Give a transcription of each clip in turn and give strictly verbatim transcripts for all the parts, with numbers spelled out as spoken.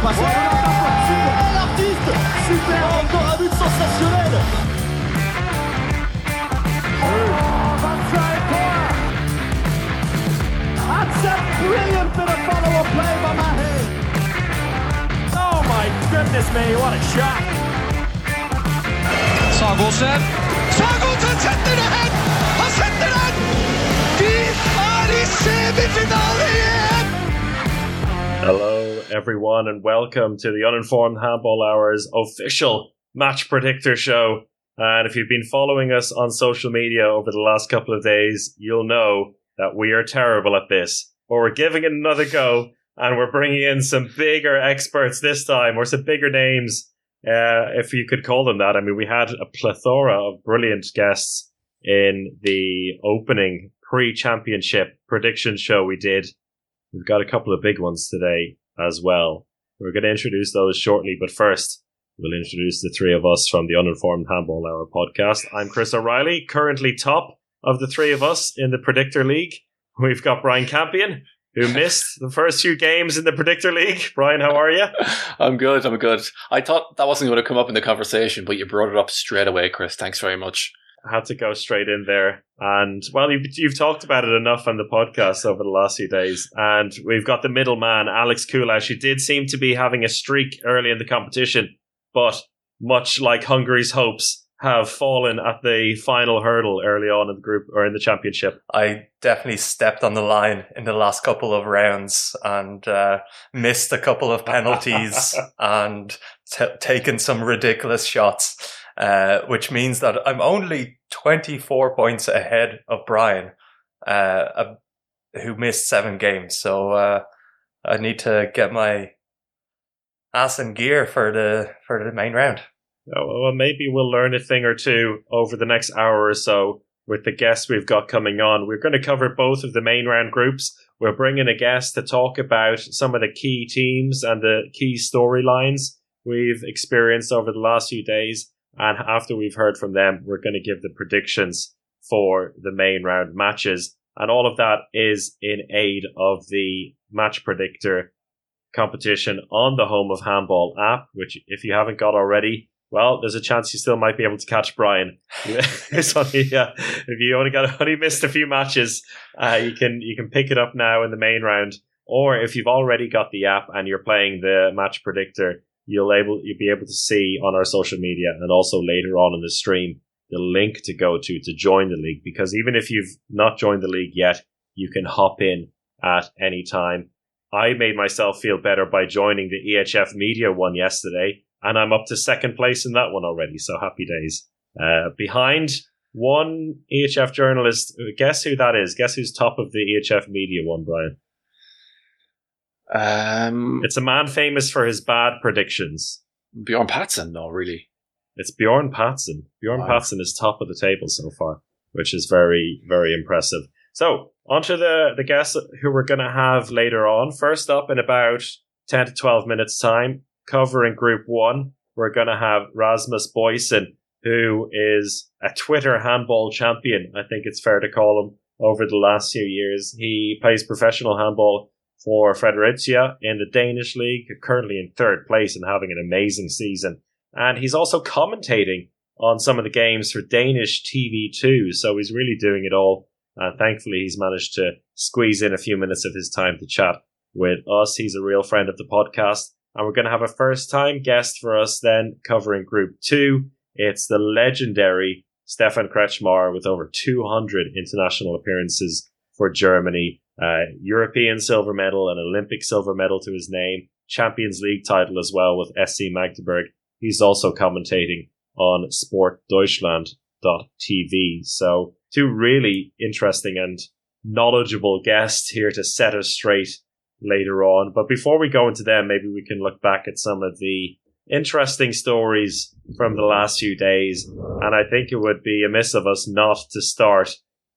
passe. Ouais, super à l'artiste. Super, encore un but sensationnel. Oh, that's a brilliant bit of follow-up play by Mate. Oh my goodness me, what a shot. Sagosen. Sagosen setter det hen! Han setter den! De er I semifinale I E M! Hello, everyone, and welcome to the Uninformed Handball Hours official match predictor show. And if you've been following us on social media over the last couple of days, you'll know that we are terrible at this. But we're giving it another go, and we're bringing in some bigger experts this time, or some bigger names, uh, if you could call them that. I mean, we had a plethora of brilliant guests in the opening pre-championship prediction show we did. We've got a couple of big ones today as well. We're going to introduce those shortly, but first, we'll introduce the three of us from the Uninformed Handball Hour podcast. I'm Chris O'Reilly, currently top of the three of us in the Predictor League. We've got Brian Campion, who missed the first few games in the Predictor League. Brian, how are you? I'm good, I'm good. I thought that wasn't going to come up in the conversation, but you brought it up straight away, Chris. Thanks very much. I had to go straight in there. And, well, you've, you've talked about it enough on the podcast over the last few days. And we've got the middleman, Alex Kula. She did seem to be having a streak early in the competition, but much like Hungary's hopes, have fallen at the final hurdle early on in the group or in the championship. I definitely stepped on the line in the last couple of rounds and uh, missed a couple of penalties and t- taken some ridiculous shots. Uh, which means that I'm only twenty-four points ahead of Brian, uh, uh, who missed seven games. So uh, I need to get my ass in gear for the for the main round. Oh, well, maybe we'll learn a thing or two over the next hour or so with the guests we've got coming on. We're going to cover both of the main round groups. We're bringing a guest to talk about some of the key teams and the key storylines we've experienced over the last few days. And after we've heard from them, we're going to give the predictions for the main round matches. And all of that is in aid of the match predictor competition on the Home of Handball app, which if you haven't got already, well, there's a chance you still might be able to catch Brian. It's only, uh, if you only got only missed a few matches, uh, you can you can pick it up now in the main round. Or if you've already got the app and you're playing the match predictor, You'll able you'll be able to see on our social media and also later on in the stream the link to go to to join the league, because even if you've not joined the league yet, you can hop in at any time. I made myself feel better by joining the E H F Media one yesterday, and I'm up to second place in that one already, so happy days. Uh, behind one E H F journalist, guess who that is? Guess who's top of the E H F Media one, Brian? Um, it's a man famous for his bad predictions. Bjorn Patson, no, really. It's Bjorn Patson. Bjorn wow. Patson is top of the table so far, which is very, very impressive. So, on to the, the guests who we're going to have later on. First up, in about ten to twelve minutes' time, covering Group one, we're going to have Rasmus Boysen, who is a Twitter handball champion, I think it's fair to call him, over the last few years. He plays professional handball for Fredericia in the Danish league, currently in third place and having an amazing season. And he's also commentating on some of the games for Danish T V two, so he's really doing it all. And uh, thankfully, he's managed to squeeze in a few minutes of his time to chat with us. He's a real friend of the podcast. And we're going to have a first-time guest for us then covering Group two. It's the legendary Stefan Kretschmar with over two hundred international appearances for Germany. Uh, European silver medal and Olympic silver medal to his name. Champions League title as well with S C Magdeburg. He's also commentating on sport deutschland dot t v. So two really interesting and knowledgeable guests here to set us straight later on. But before we go into them, maybe we can look back at some of the interesting stories from the last few days. And I think it would be amiss of us not to start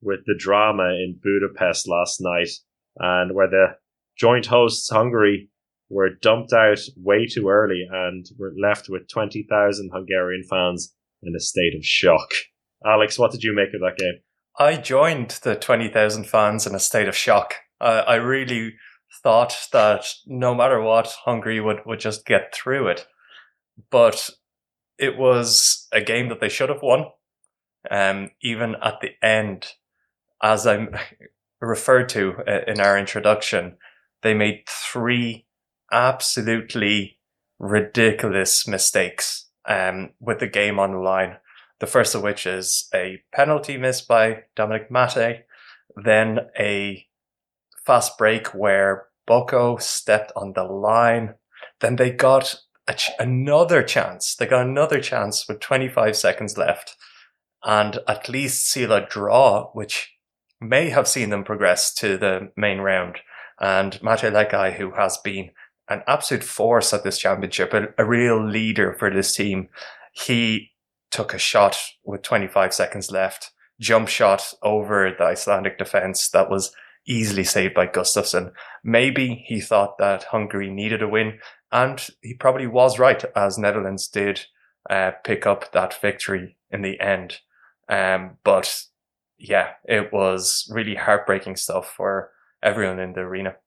with the drama in Budapest last night, and where the joint hosts, Hungary, were dumped out way too early and were left with twenty thousand Hungarian fans in a state of shock. Alex, what did you make of that game? I joined the twenty thousand fans in a state of shock. Uh, I really thought that no matter what, Hungary would, would just get through it. But it was a game that they should have won. Um, even at the end, as I referred to in our introduction, they made three absolutely ridiculous mistakes um, with the game on the line. The first of which is a penalty missed by Dominic Mate, then a fast break where Boko stepped on the line. Then they got a ch- another chance. They got another chance with twenty-five seconds left and at least seal a draw, which may have seen them progress to the main round. And Mate Lekai, who has been an absolute force at this championship, a, a real leader for this team, he took a shot with twenty-five seconds left, jump shot over the Icelandic defence that was easily saved by Gustafsson. Maybe he thought that Hungary needed a win, and he probably was right, as Netherlands did uh, pick up that victory in the end. Um, but yeah, it was really heartbreaking stuff for everyone in the arena.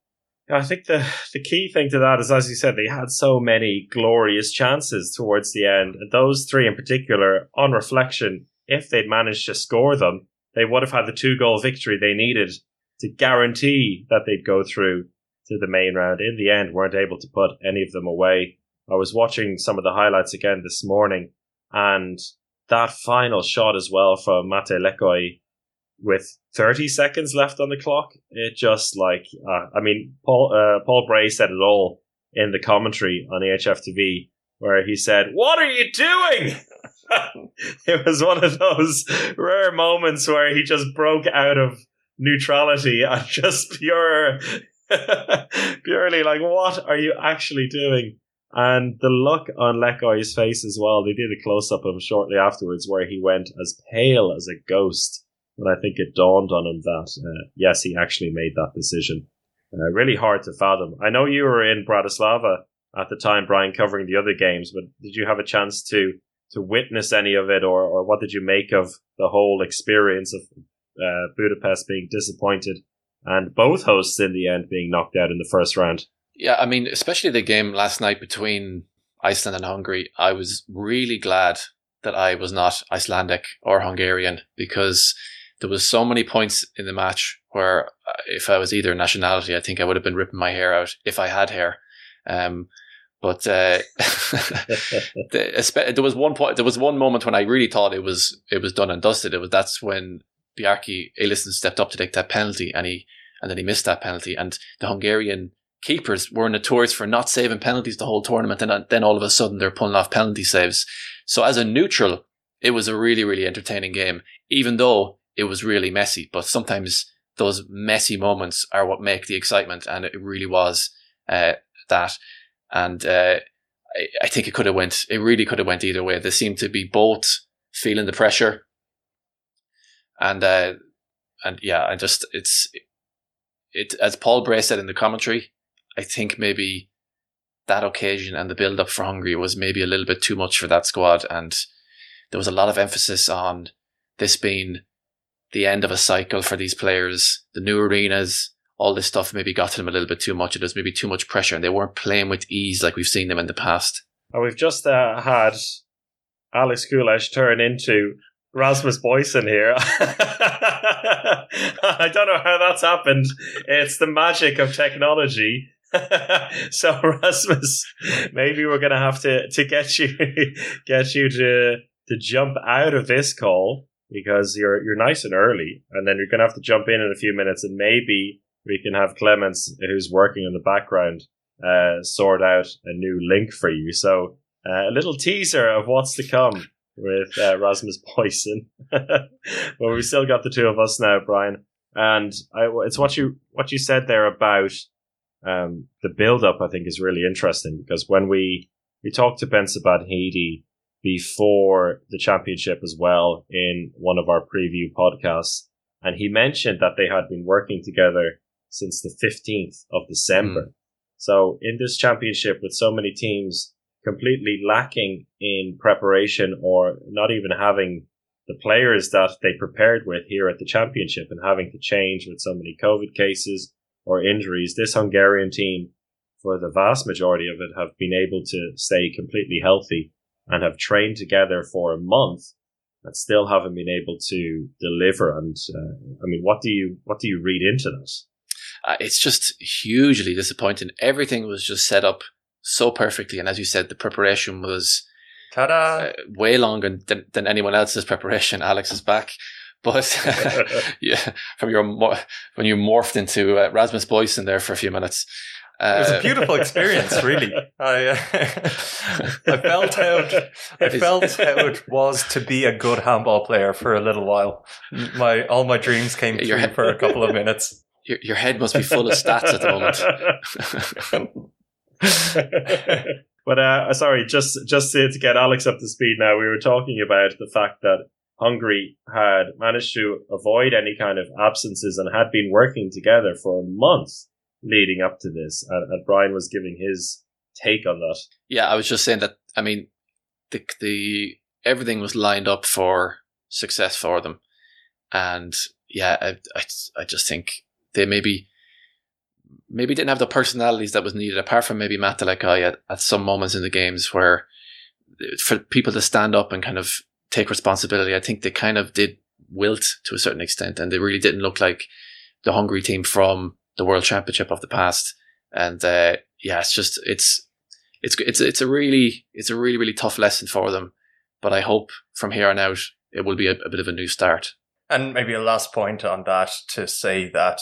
I think the, the key thing to that is, as you said, they had so many glorious chances towards the end. And those three in particular, on reflection, if they'd managed to score them, they would have had the two-goal victory they needed to guarantee that they'd go through to the main round. In the end, weren't able to put any of them away. I was watching some of the highlights again this morning, and that final shot as well from Mate Lekai, with thirty seconds left on the clock, it just like, uh, I mean, Paul uh, Paul Bray said it all in the commentary on E H F T V, where he said, "What are you doing?" It was one of those rare moments where he just broke out of neutrality and just pure, purely like, what are you actually doing? And the look on Lekai's face as well, they did a close-up of him shortly afterwards where he went as pale as a ghost. And I think it dawned on him that, uh, yes, he actually made that decision. Uh, really hard to fathom. I know you were in Bratislava at the time, Brian, covering the other games, but did you have a chance to to witness any of it, or, or what did you make of the whole experience of uh, Budapest being disappointed and both hosts in the end being knocked out in the first round? Yeah, I mean, especially the game last night between Iceland and Hungary, I was really glad that I was not Icelandic or Hungarian, because there was so many points in the match where if I was either nationality, I think I would have been ripping my hair out if I had hair. Um, but uh, the, there was one point, there was one moment when I really thought it was it was done and dusted. It was that's when Bjarki Elíasson stepped up to take that penalty, and he and then he missed that penalty. And the Hungarian keepers were notorious for not saving penalties the whole tournament, and then all of a sudden they're pulling off penalty saves. So as a neutral, it was a really really entertaining game, even though it was really messy, but sometimes those messy moments are what make the excitement, and it really was uh, that. And uh, I, I think it could have went, it really could have went either way. They seemed to be both feeling the pressure, and uh, and yeah, I just it's it as Paul Bray said in the commentary. I think maybe that occasion and the build up for Hungary was maybe a little bit too much for that squad, and there was a lot of emphasis on this being the end of a cycle for these players, the new arenas, all this stuff maybe got to them a little bit too much. It was maybe too much pressure, and they weren't playing with ease like we've seen them in the past. And we've just uh, had Alex Kula turn into Rasmus Boysen here. I don't know how that's happened. It's the magic of technology. So Rasmus, maybe we're going to have to to get you get you to to jump out of this call, because you're you're nice and early, and then you're going to have to jump in in a few minutes, and maybe we can have Clements, who's working in the background, uh, sort out a new link for you. So uh, a little teaser of what's to come with uh, Rasmus Boysen. But well, we've still got the two of us now, Brian. And I, it's what you what you said there about um, the build-up, I think, is really interesting, because when we, we talked to Benson Van Heede before the championship as well in one of our preview podcasts, and he mentioned that they had been working together since the fifteenth of December. Mm. So in this championship, with so many teams completely lacking in preparation or not even having the players that they prepared with here at the championship, and having to change with so many COVID cases, or injuries, this Hungarian team, for the vast majority of it, have been able to stay completely healthy and have trained together for a month and still haven't been able to deliver. And uh, I mean, what do you what do you read into this? Uh, it's just hugely disappointing. Everything was just set up so perfectly, and as you said, the preparation was ta-da! Uh, way longer than, than anyone else's preparation. Alex is back. But yeah, from your when you morphed into uh, Rasmus Boysen there for a few minutes, uh, it was a beautiful experience. Really, I, uh, I felt how it, I felt how it was to be a good handball player for a little while. My all my dreams came true head, for a couple of minutes. Your, your head must be full of stats at the moment. But uh, sorry, just just to get Alex up to speed. Now, we were talking about the fact that Hungary had managed to avoid any kind of absences and had been working together for a month leading up to this. And, and Brian was giving his take on that. Yeah, I was just saying that, I mean, the, the everything was lined up for success for them. And yeah, I, I, I just think they maybe maybe didn't have the personalities that was needed, apart from maybe Mate Lekai at, at some moments in the games where for people to stand up and kind of take responsibility. I think they kind of did wilt to a certain extent, and they really didn't look like the Hungary team from the World Championship of the past. And uh, yeah, it's just it's it's it's it's a really it's a really really tough lesson for them. But I hope from here on out it will be a, a bit of a new start. And maybe a last point on that to say that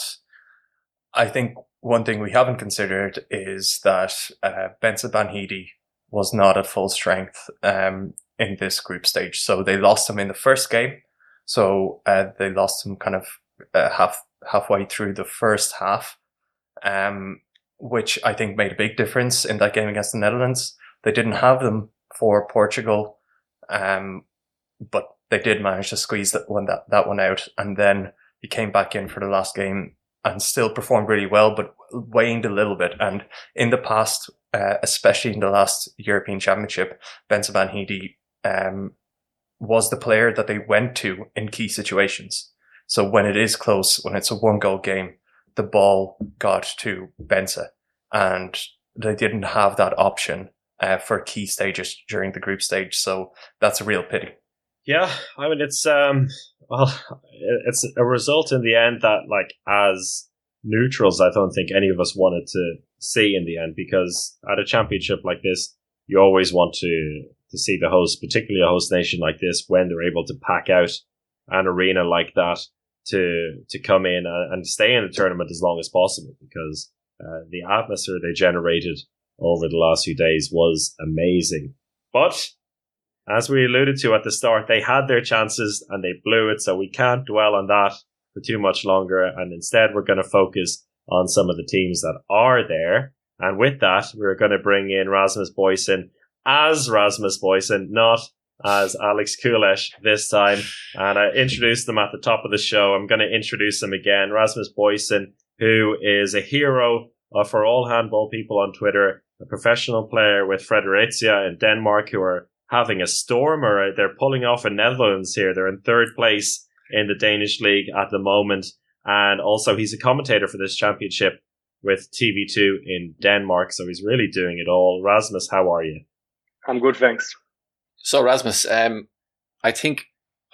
I think one thing we haven't considered is that uh, Benson Van Heede was not at full strength Um, in this group stage. So they lost him in the first game. So uh, they lost him kind of uh, half halfway through the first half, um, which I think made a big difference in that game against the Netherlands. They didn't have them for Portugal, um, but they did manage to squeeze that one, that, that one out. And then he came back in for the last game and still performed really well, but waned a little bit. And in the past, uh, especially in the last European Championship, Benson Van Heede Um, was the player that they went to in key situations. So when it is close, when it's a one-goal game, the ball got to Benza, and they didn't have that option uh, for key stages during the group stage. So that's a real pity. Yeah, I mean, it's um, well, it's a result in the end that, like, as neutrals, I don't think any of us wanted to see in the end, because at a championship like this, you always want to to see the host, particularly a host nation like this, when they're able to pack out an arena like that to to come in and, and stay in the tournament as long as possible, because uh, the atmosphere they generated over the last few days was amazing. But as we alluded to at the start, they had their chances and they blew it, so we can't dwell on that for too much longer, and instead we're going to focus on some of the teams that are there. And with that, we're going to bring in Rasmus Boysen as Rasmus Boysen, not as Alex Kulesh this time. And I introduced them at the top of the show. I'm going to introduce them again. Rasmus Boysen, who is a hero for all handball people on Twitter, a professional player with Fredericia in Denmark, who are having a stormer. They're pulling off in Netherlands here. They're in third place in the Danish league at the moment. And also he's a commentator for this championship with T V two in Denmark. So he's really doing it all. Rasmus, how are you? I'm good, thanks. So, Rasmus, um, I think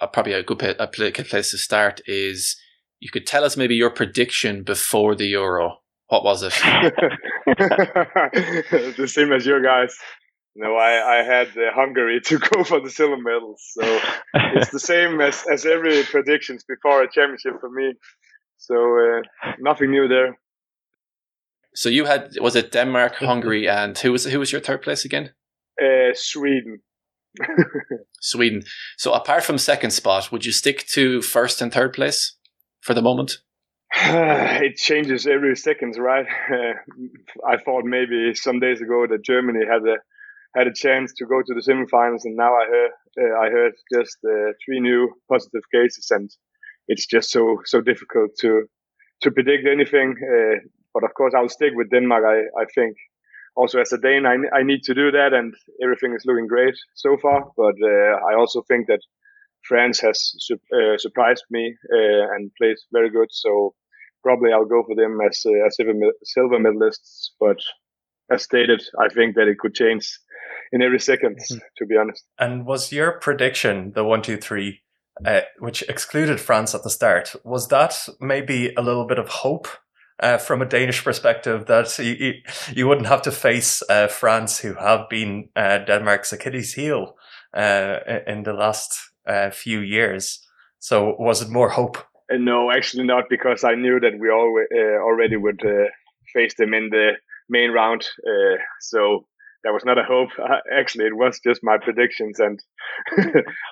uh, probably a good a place to start is you could tell us maybe your prediction before the Euro. What was it? The same as your guys. No, I, I had uh, Hungary to go for the silver medals. So it's the same as, as every predictions before a championship for me. So uh, nothing new there. So you had, was it Denmark, Hungary, and who was who was your third place again? Uh, Sweden. Sweden. So apart from second spot, would you stick to first and third place for the moment? It changes every second, right? Uh, I thought maybe some days ago that Germany had a had a chance to go to the semifinals, and now I heard uh, I heard just uh, three new positive cases, and it's just so so difficult to to predict anything. Uh, but of course, I'll stick with Denmark. I I think. Also, as a Dane, I, I need to do that, and everything is looking great so far. But uh, I also think that France has su- uh, surprised me uh, and played very good. So probably I'll go for them as uh, as silver medalists. But as stated, I think that it could change in every second, mm-hmm. to be honest. And was your prediction, the one, two, three, uh, which excluded France at the start, was that maybe a little bit of hope uh, from a Danish perspective that you, you wouldn't have to face uh, France, who have been uh, Denmark's Achilles heel uh, in the last uh, few years? So was it more hope? Uh, no, actually not, because I knew that we all, uh, already would uh, face them in the main round. Uh, so that was not a hope. Uh, actually, it was just my predictions. And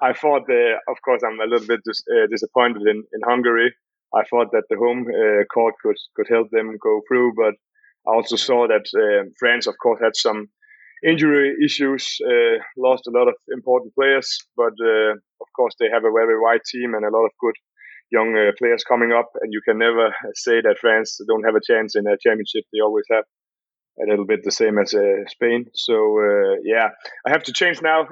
I thought, uh, of course, I'm a little bit dis- uh, disappointed in, in Hungary. I thought that the home uh, court could, could help them go through. But I also saw that uh, France, of course, had some injury issues, uh, lost a lot of important players. But, uh, of course, they have a very wide team and a lot of good young uh, players coming up. And you can never say that France don't have a chance in a championship. They always have. A little bit the same as uh, Spain. So, uh, yeah, I have to change now.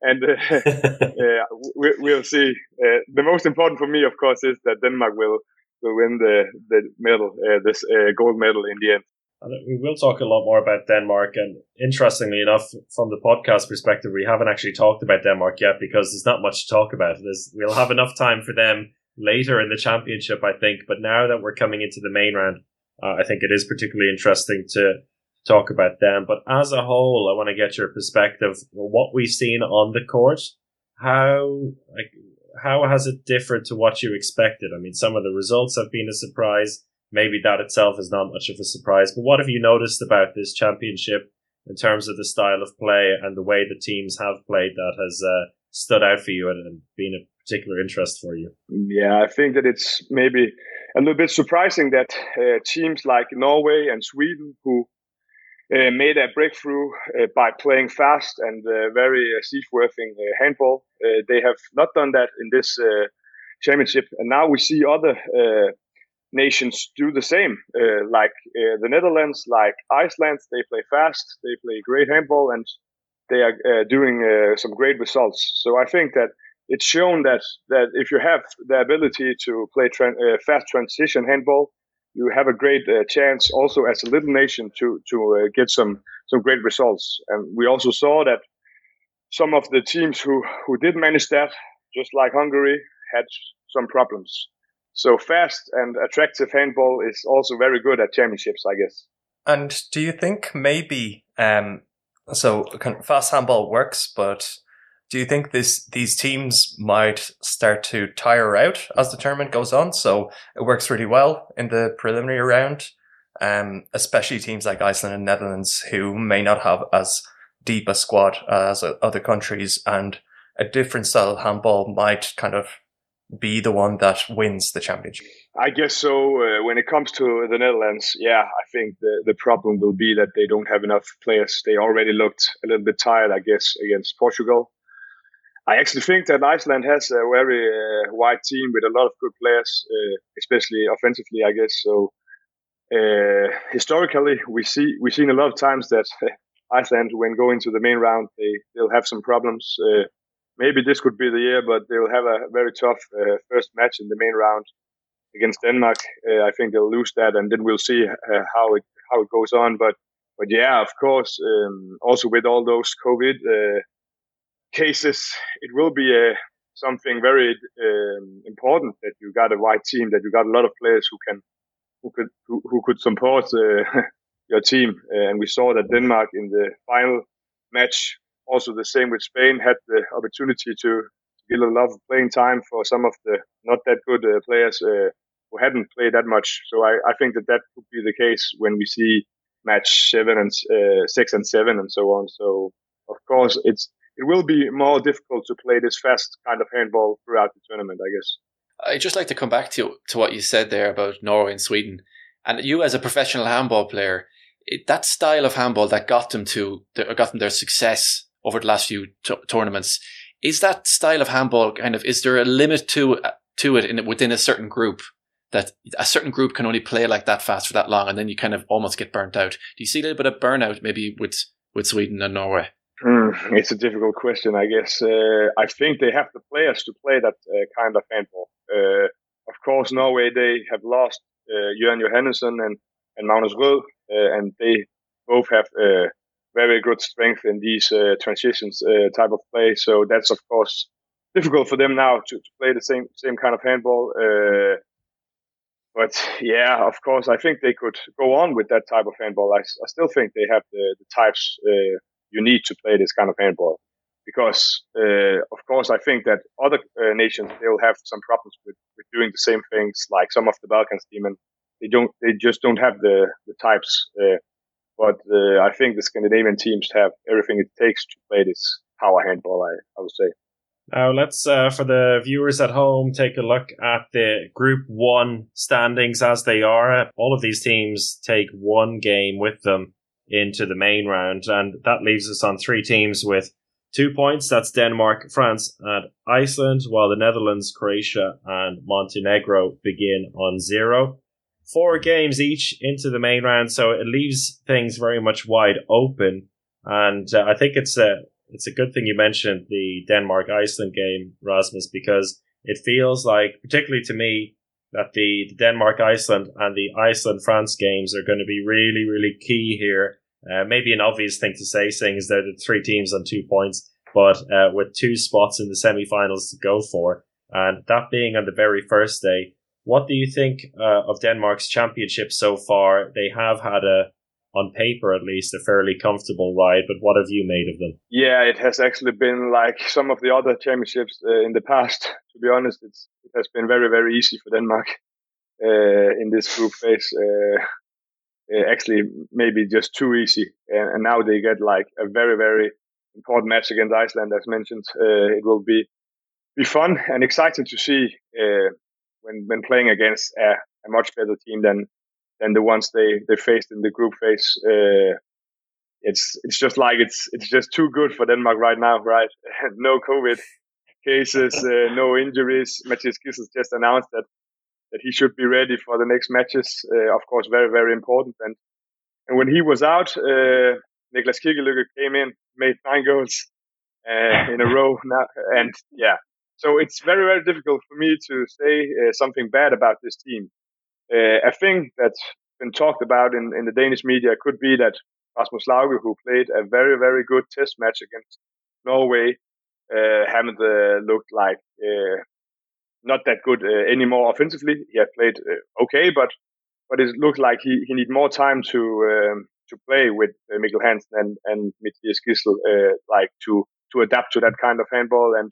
and uh, uh, we, we'll see. Uh, the most important for me, of course, is that Denmark will, will win the, the medal, uh, this uh, gold medal in the end. We will talk a lot more about Denmark. And interestingly enough, from the podcast perspective, we haven't actually talked about Denmark yet because there's not much to talk about. There's, we'll have enough time for them later in the championship, I think. But now that we're coming into the main round, Uh, I think it is particularly interesting to talk about them. But as a whole, I want to get your perspective on what we've seen on the court. How like, how has it differed to what you expected? I mean, some of the results have been a surprise. Maybe that itself is not much of a surprise. But what have you noticed about this championship in terms of the style of play and the way the teams have played that has uh, stood out for you and, and been a particular interest for you? Yeah, I think that it's maybe a little bit surprising that uh, teams like Norway and Sweden, who uh, made a breakthrough uh, by playing fast and uh, very uh, sieve-worthing uh, handball, uh, they have not done that in this uh, championship. And now we see other uh, nations do the same, uh, like uh, the Netherlands, like Iceland. They play fast, they play great handball, and they are uh, doing uh, some great results. So I think that it's shown that, that if you have the ability to play tra- uh, fast transition handball, you have a great uh, chance also as a little nation to to uh, get some some great results. And we also saw that some of the teams who, who did manage that, just like Hungary, had some problems. So fast and attractive handball is also very good at championships, I guess. And do you think maybe um, so fast handball works, but do you think this these teams might start to tire out as the tournament goes on? So it works really well in the preliminary round, um, especially teams like Iceland and Netherlands, who may not have as deep a squad as other countries, and a different style of handball might kind of be the one that wins the championship. I guess so. Uh, when it comes to the Netherlands, yeah, I think the, the problem will be that they don't have enough players. They already looked a little bit tired, I guess, against Portugal. I actually think that Iceland has a very uh, wide team with a lot of good players, uh, especially offensively, I guess. So uh, historically, we see we've seen a lot of times that Iceland, when going to the main round, they they'll have some problems. Uh, maybe this could be the year, but they'll have a very tough uh, first match in the main round against Denmark. Uh, I think they'll lose that, and then we'll see uh, how it how it goes on. But but yeah, of course, um, also with all those COVID Uh, cases, it will be uh, something very um, important that you got a wide team, that you got a lot of players who can, who could, who, who could support uh, your team. Uh, and we saw that Denmark in the final match, also the same with Spain, had the opportunity to get a lot of playing time for some of the not that good uh, players uh, who hadn't played that much. So I, I think that that could be the case when we see match seven and uh, six and seven and so on. So of course it's. It will be more difficult to play this fast kind of handball throughout the tournament, I guess. I'd just like to come back to to what you said there about Norway and Sweden. And you, as a professional handball player, it, that style of handball that got them to got them their success over the last few t- tournaments, is that style of handball kind of, is there a limit to to it in, within a certain group, that a certain group can only play like that fast for that long, and then you kind of almost get burnt out? Do you see a little bit of burnout maybe with with Sweden and Norway? Mm, it's a difficult question, I guess. Uh, I think they have the players to play that uh, kind of handball. Uh, of course, Norway, they have lost uh, Jørgen Johannesson and, and Magnus Röth, uh, and they both have uh, very good strength in these uh, transitions uh, type of play. So that's, of course, difficult for them now to, to play the same same kind of handball. Uh, but, yeah, of course, I think they could go on with that type of handball. I, I still think they have the, the types uh, you need to play this kind of handball. Because, uh, of course, I think that other uh, nations, they'll have some problems with, with doing the same things, like some of the Balkans team, and they don't, they just don't have the, the types. Uh, but uh, I think the Scandinavian teams have everything it takes to play this power handball, I, I would say. Now, let's, uh, for the viewers at home, take a look at the Group one standings as they are. All of these teams take one game with them into the main round, and that leaves us on three teams with two points. That's Denmark, France, and Iceland, while the Netherlands, Croatia, and Montenegro begin on zero. Four games each into the main round, so it leaves things very much wide open. And uh, I think it's a it's a good thing you mentioned the Denmark-Iceland game, Rasmus, because it feels like, particularly to me, that the, the Denmark-Iceland and the Iceland-France games are going to be really, really key here. Uh, maybe an obvious thing to say, seeing as they're the three teams on two points, but uh, with two spots in the semi-finals to go for, and that being on the very first day. What do you think uh, of Denmark's championship so far? They have had a, on paper at least, a fairly comfortable ride, but what have you made of them? Yeah, it has actually been like some of the other championships uh, in the past. To be honest, it's, it has been very, very easy for Denmark uh, in this group phase. Uh, Actually, maybe just too easy. And now they get like a very, very important match against Iceland, as mentioned. Uh, it will be be fun and exciting to see uh, when when playing against a, a much better team than than the ones they, they faced in the group phase. Uh, it's it's just like it's it's just too good for Denmark right now, right? No COVID cases, uh, no injuries. Mathias Kissel just announced that. that he should be ready for the next matches, uh, of course, very, very important. And and when he was out, uh, Niklas Kirkeløkke came in, made nine goals uh, in a row. Now, and yeah, so it's very, very difficult for me to say uh, something bad about this team. Uh, a thing that's been talked about in, in the Danish media could be that Rasmus Lauge, who played a very, very good test match against Norway, uh, haven't uh, looked like... Uh, Not that good uh, anymore offensively. He had played uh, okay, but but it looked like he, he need more time to um, to play with uh, Mikkel Hansen and and Mathias Kissel, uh, like to to adapt to that kind of handball, and,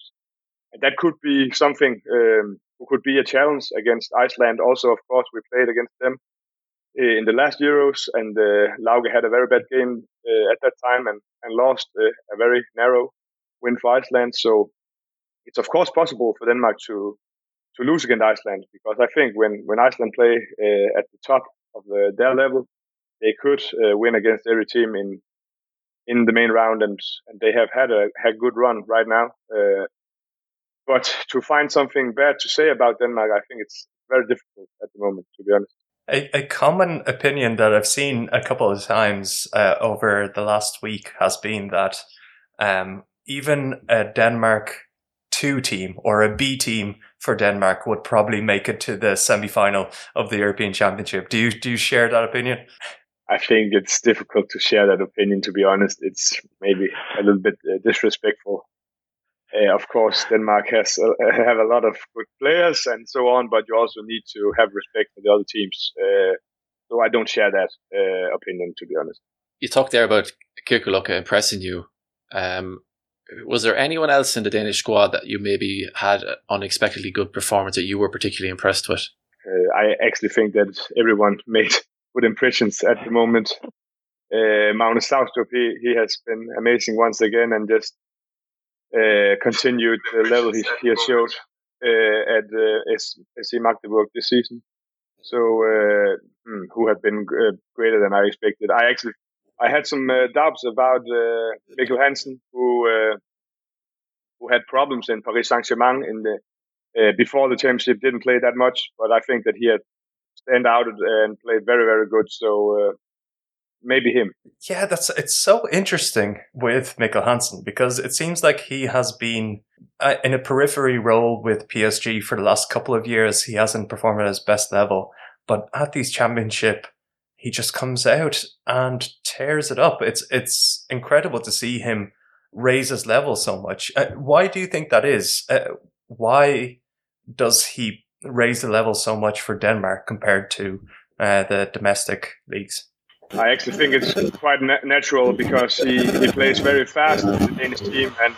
and that could be something um, could be a challenge against Iceland. Also, of course, we played against them in the last Euros, and uh, Lauge had a very bad game uh, at that time and and lost uh, a very narrow win for Iceland. So it's of course possible for Denmark to to lose against Iceland, because I think when, when Iceland play uh, at the top of the, their level, they could uh, win against every team in in the main round, and, and they have had a had good run right now. Uh, but to find something bad to say about Denmark, I think it's very difficult at the moment, to be honest. A, a common opinion that I've seen a couple of times uh, over the last week has been that um, even a Denmark two team or a B team for Denmark would probably make it to the semi-final of the European Championship. Do you do you share that opinion? I think it's difficult to share that opinion, to be honest. It's maybe a little bit uh, disrespectful. Uh, of course, Denmark has uh, have a lot of good players and so on, but you also need to have respect for the other teams. Uh, so I don't share that uh, opinion, to be honest. You talked there about Kirkeløkke impressing you. Um, Was there anyone else in the Danish squad that you maybe had an unexpectedly good performance that you were particularly impressed with? Uh, I actually think that everyone made good impressions at the moment. Uh, Magnus Saustrup, he, he has been amazing once again and just uh, continued the level he, he has showed uh, at uh, S C Magdeburg this season. So, uh, who have been uh, greater than I expected. I actually I had some uh, doubts about uh, Mikkel Hansen, who uh, who had problems in Paris Saint-Germain in the uh, before the championship, didn't play that much, but I think that he had stand out and played very, very good. So uh, maybe him. Yeah, that's it's so interesting with Mikkel Hansen, because it seems like he has been uh, in a periphery role with P S G for the last couple of years. He hasn't performed at his best level, but at these championship, he just comes out and tears it up. It's it's incredible to see him raise his level so much. Uh, why do you think that is? Uh, why does he raise the level so much for Denmark compared to uh, the domestic leagues? I actually think it's quite na- natural because he, he plays very fast in the Danish team, and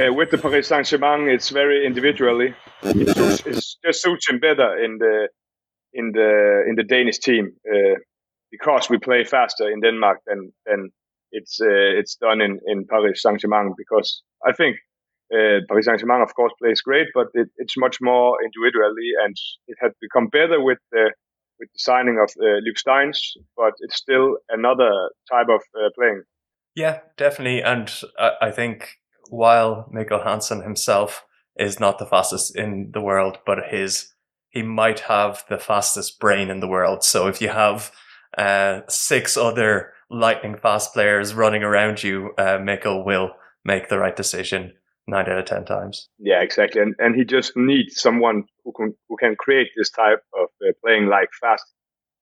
uh, with the Paris Saint-Germain, it's very individually. It suits, it just suits him better in the in the in the Danish team uh, because we play faster in Denmark than than it's uh, it's done in, in Paris Saint-Germain. Because I think uh, Paris Saint-Germain, of course, plays great, but it, it's much more individually, and it had become better with the. with the signing of uh, Luc Steins, but it's still another type of uh, playing. Yeah, definitely. And I, I think while Mikkel Hansen himself is not the fastest in the world, but his he might have the fastest brain in the world. So if you have uh, six other lightning fast players running around you, uh, Mikkel will make the right decision nine out of ten times. Yeah, exactly. And and he just needs someone who can who can create this type of uh, playing like fast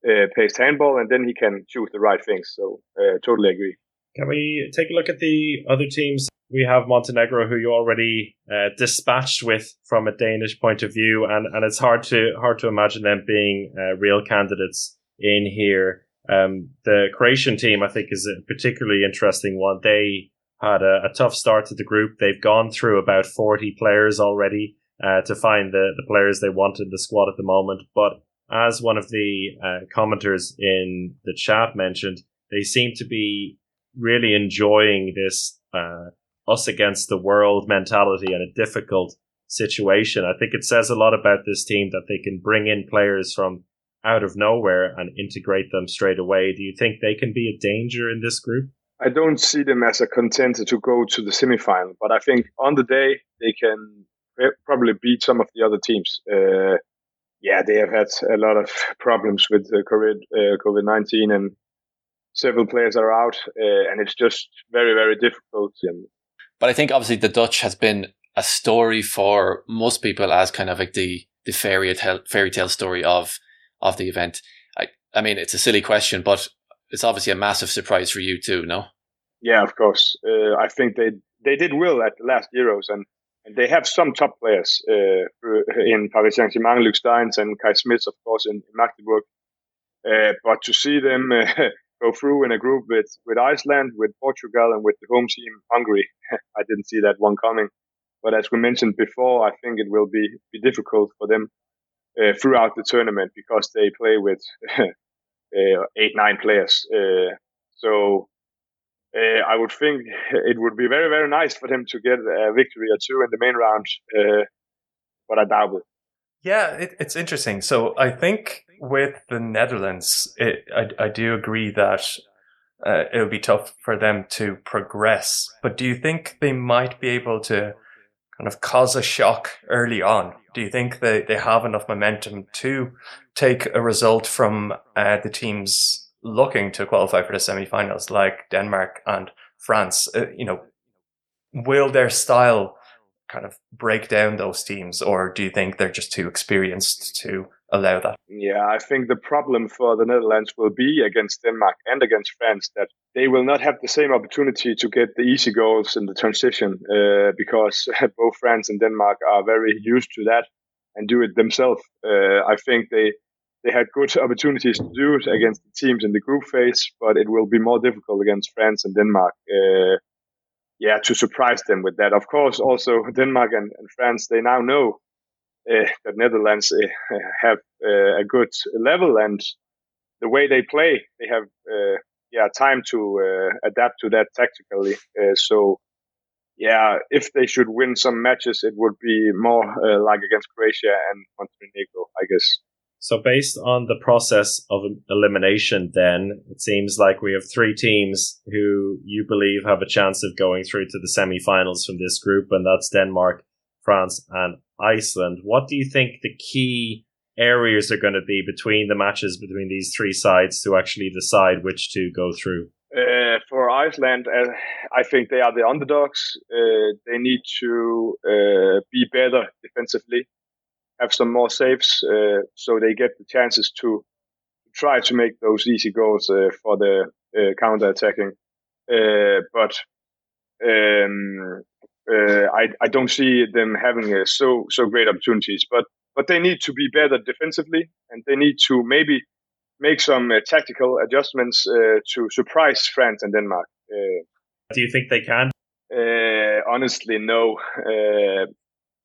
uh, paced handball, and then he can choose the right things. So uh, totally agree. Can we take a look at the other teams? We have Montenegro, who you already uh, dispatched with from a Danish point of view, and, and it's hard to hard to imagine them being uh, real candidates in here. Um, the Croatian team, I think, is a particularly interesting one. They had a, a tough start to the group. They've gone through about forty players already uh, to find the, the players they want in the squad at the moment. But as one of the uh, commenters in the chat mentioned, they seem to be really enjoying this uh, us against the world mentality and a difficult situation. I think it says a lot about this team that they can bring in players from out of nowhere and integrate them straight away. Do you think they can be a danger in this group? I don't see them as a contender to go to the semifinal, but I think on the day they can probably beat some of the other teams. Uh, yeah, they have had a lot of problems with uh, COVID, uh, COVID nineteen, and several players are out, uh, and it's just very, very difficult. But I think obviously the Dutch has been a story for most people as kind of like the, the fairy tale, fairy tale story of, of the event. I, I mean, it's a silly question, but it's obviously a massive surprise for you too, no? Yeah, of course. Uh, I think they they did well at the last Euros, and, and they have some top players uh, in Paris Saint-Germain, Luc Steins and Kai Smits, of course, in, in Magdeburg. Uh, but to see them uh, go through in a group with, with Iceland, with Portugal, and with the home team, Hungary, I didn't see that one coming. But as we mentioned before, I think it will be, be difficult for them uh, throughout the tournament because they play with... Uh, eight, nine players. Uh, so uh, I would think it would be very, very nice for him to get a victory or two in the main round, uh, but I doubt it. Yeah, it, it's interesting. So I think with the Netherlands, it, I, I do agree that uh, it would be tough for them to progress. But do you think they might be able to kind of cause a shock early on? Do you think they, they have enough momentum to take a result from uh, the teams looking to qualify for the semi-finals, like Denmark and France? Uh, you know, will their style kind of break down those teams, or do you think they're just too experienced to allow that? Yeah, I think the problem for the Netherlands will be against Denmark and against France that they will not have the same opportunity to get the easy goals in the transition uh, because both France and Denmark are very used to that and do it themselves. Uh, I think they they had good opportunities to do it against the teams in the group phase, but it will be more difficult against France and Denmark. Uh, yeah, to surprise them with that. Of course, also Denmark and, and France, they now know Uh, that Netherlands uh, have uh, a good level, and the way they play, they have uh, yeah time to uh, adapt to that tactically. Uh, so yeah, if they should win some matches, it would be more uh, like against Croatia and Montenegro, I guess. So based on the process of elimination, then it seems like we have three teams who you believe have a chance of going through to the semi-finals from this group, and that's Denmark, France, and Iceland. What do you think the key areas are going to be between the matches between these three sides to actually decide which to go through? Uh, for Iceland, uh, I think they are the underdogs. Uh, they need to uh, be better defensively, have some more saves, uh, so they get the chances to try to make those easy goals uh, for the uh, counter-attacking. Uh, but um, uh, I, I don't see them having uh, so so great opportunities. But but they need to be better defensively, and they need to maybe make some uh, tactical adjustments uh, to surprise France and Denmark. Uh, Do you think they can? Uh, honestly, no. Uh,